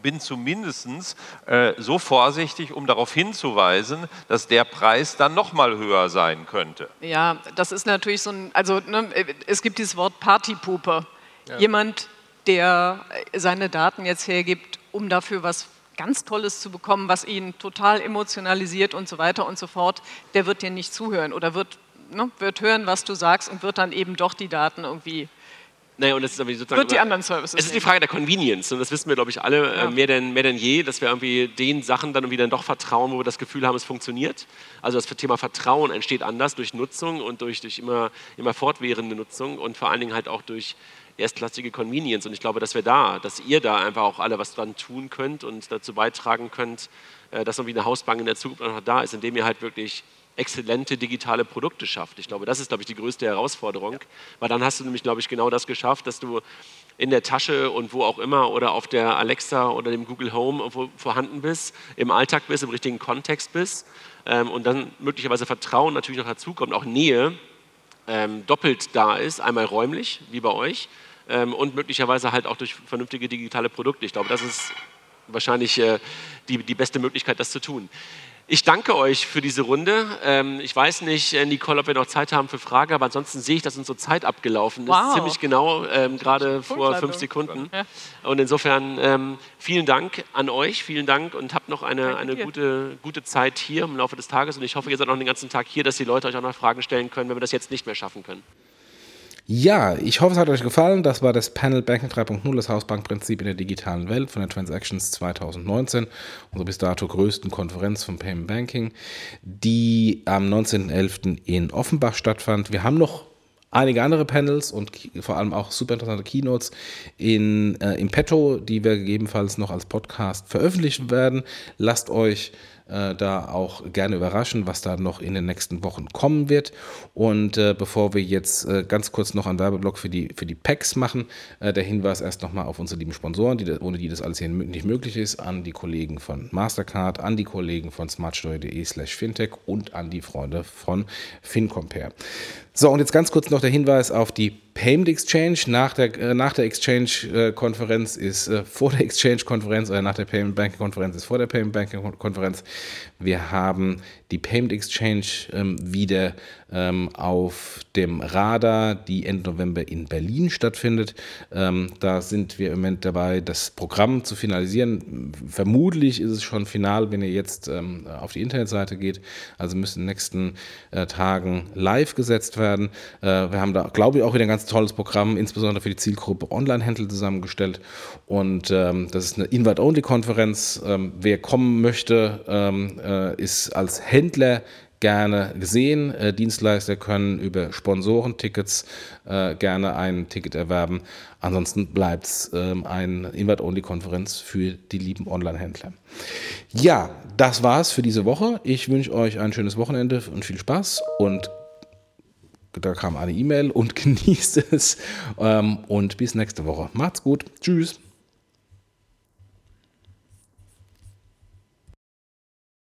bin zumindest äh, so vorsichtig, um darauf hinzuweisen, dass der Preis dann nochmal höher sein könnte. Ja, das ist natürlich so ein, also ne, es gibt dieses Wort Partypooper. Ja. Jemand, der seine Daten jetzt hergibt, um dafür was ganz Tolles zu bekommen, was ihn total emotionalisiert und so weiter und so fort, der wird dir nicht zuhören oder wird, ne, wird hören, was du sagst und wird dann eben doch die Daten irgendwie Naja, und das ist aber sozusagen wird die anderen Services es ist die Frage der Convenience, und das wissen wir, glaube ich, alle ja. äh, mehr, denn, mehr denn je, dass wir irgendwie den Sachen dann irgendwie dann doch vertrauen, wo wir das Gefühl haben, es funktioniert. Also das Thema Vertrauen entsteht anders durch Nutzung und durch, durch immer, immer fortwährende Nutzung und vor allen Dingen halt auch durch erstklassige Convenience. Und ich glaube, dass wir da, dass ihr da einfach auch alle was dran tun könnt und dazu beitragen könnt, äh, dass irgendwie eine Hausbank in der Zukunft noch da ist, indem ihr halt wirklich exzellente digitale Produkte schafft. Ich glaube, das ist, glaube ich, die größte Herausforderung, ja. weil dann hast du nämlich, glaube ich, genau das geschafft, dass du in der Tasche und wo auch immer oder auf der Alexa oder dem Google Home vorhanden bist, im Alltag bist, im richtigen Kontext bist ähm, und dann möglicherweise Vertrauen natürlich noch dazukommt, auch Nähe ähm, doppelt da ist, einmal räumlich, wie bei euch, ähm, und möglicherweise halt auch durch vernünftige digitale Produkte. Ich glaube, das ist wahrscheinlich äh, die, die beste Möglichkeit, das zu tun. Ich danke euch für diese Runde. Ich weiß nicht, Nicole, ob wir noch Zeit haben für Fragen, aber ansonsten sehe ich, dass unsere Zeit abgelaufen ist. Wow. Ziemlich genau, ähm, gerade vor fünf Sekunden. Ja. Und insofern ähm, vielen Dank an euch, vielen Dank und habt noch eine, eine gute, gute Zeit hier im Laufe des Tages. Und ich hoffe, ihr seid noch den ganzen Tag hier, dass die Leute euch auch noch Fragen stellen können, wenn wir das jetzt nicht mehr schaffen können. Ja, ich hoffe, es hat euch gefallen. Das war das Panel Banking drei Punkt null, das Hausbankprinzip in der digitalen Welt von der Transactions zwanzig neunzehn, unsere bis dato größten Konferenz von Payment Banking, die am neunzehnten elften in Offenbach stattfand. Wir haben noch einige andere Panels und vor allem auch super interessante Keynotes in, äh, in petto, die wir gegebenenfalls noch als Podcast veröffentlichen werden. Lasst euch äh, da auch gerne überraschen, was da noch in den nächsten Wochen kommen wird. Und äh, bevor wir jetzt äh, ganz kurz noch einen Werbeblock für die, für die Packs machen, äh, der Hinweis erst nochmal auf unsere lieben Sponsoren, die, ohne die das alles hier nicht möglich ist, an die Kollegen von Mastercard, an die Kollegen von smartsteuer.de slash fintech und an die Freunde von FinCompare. So, und jetzt ganz kurz noch der Hinweis auf die Payment Exchange. Nach der, äh, nach der Exchange-Konferenz ist äh, vor der Exchange-Konferenz oder nach der Payment Banking-Konferenz ist vor der Payment Banking-Konferenz. Wir haben die Payment Exchange ähm, wieder ähm, auf dem Radar, die Ende November in Berlin stattfindet. Ähm, da sind wir im Moment dabei, das Programm zu finalisieren. Vermutlich ist es schon final, wenn ihr jetzt ähm, auf die Internetseite geht. Also müssen in den nächsten äh, Tagen live gesetzt werden. Werden. Wir haben da, glaube ich, auch wieder ein ganz tolles Programm, insbesondere für die Zielgruppe Online-Händler zusammengestellt. Und ähm, das ist eine Invite-Only-Konferenz. Ähm, wer kommen möchte, ähm, äh, ist als Händler gerne gesehen. Äh, Dienstleister können über Sponsorentickets äh, gerne ein Ticket erwerben. Ansonsten bleibt es ähm, eine Invite-Only-Konferenz für die lieben Online-Händler. Ja, das war's für diese Woche. Ich wünsche euch ein schönes Wochenende und viel Spaß und da kam eine E-Mail und genießt es. Und bis nächste Woche. Macht's gut. Tschüss.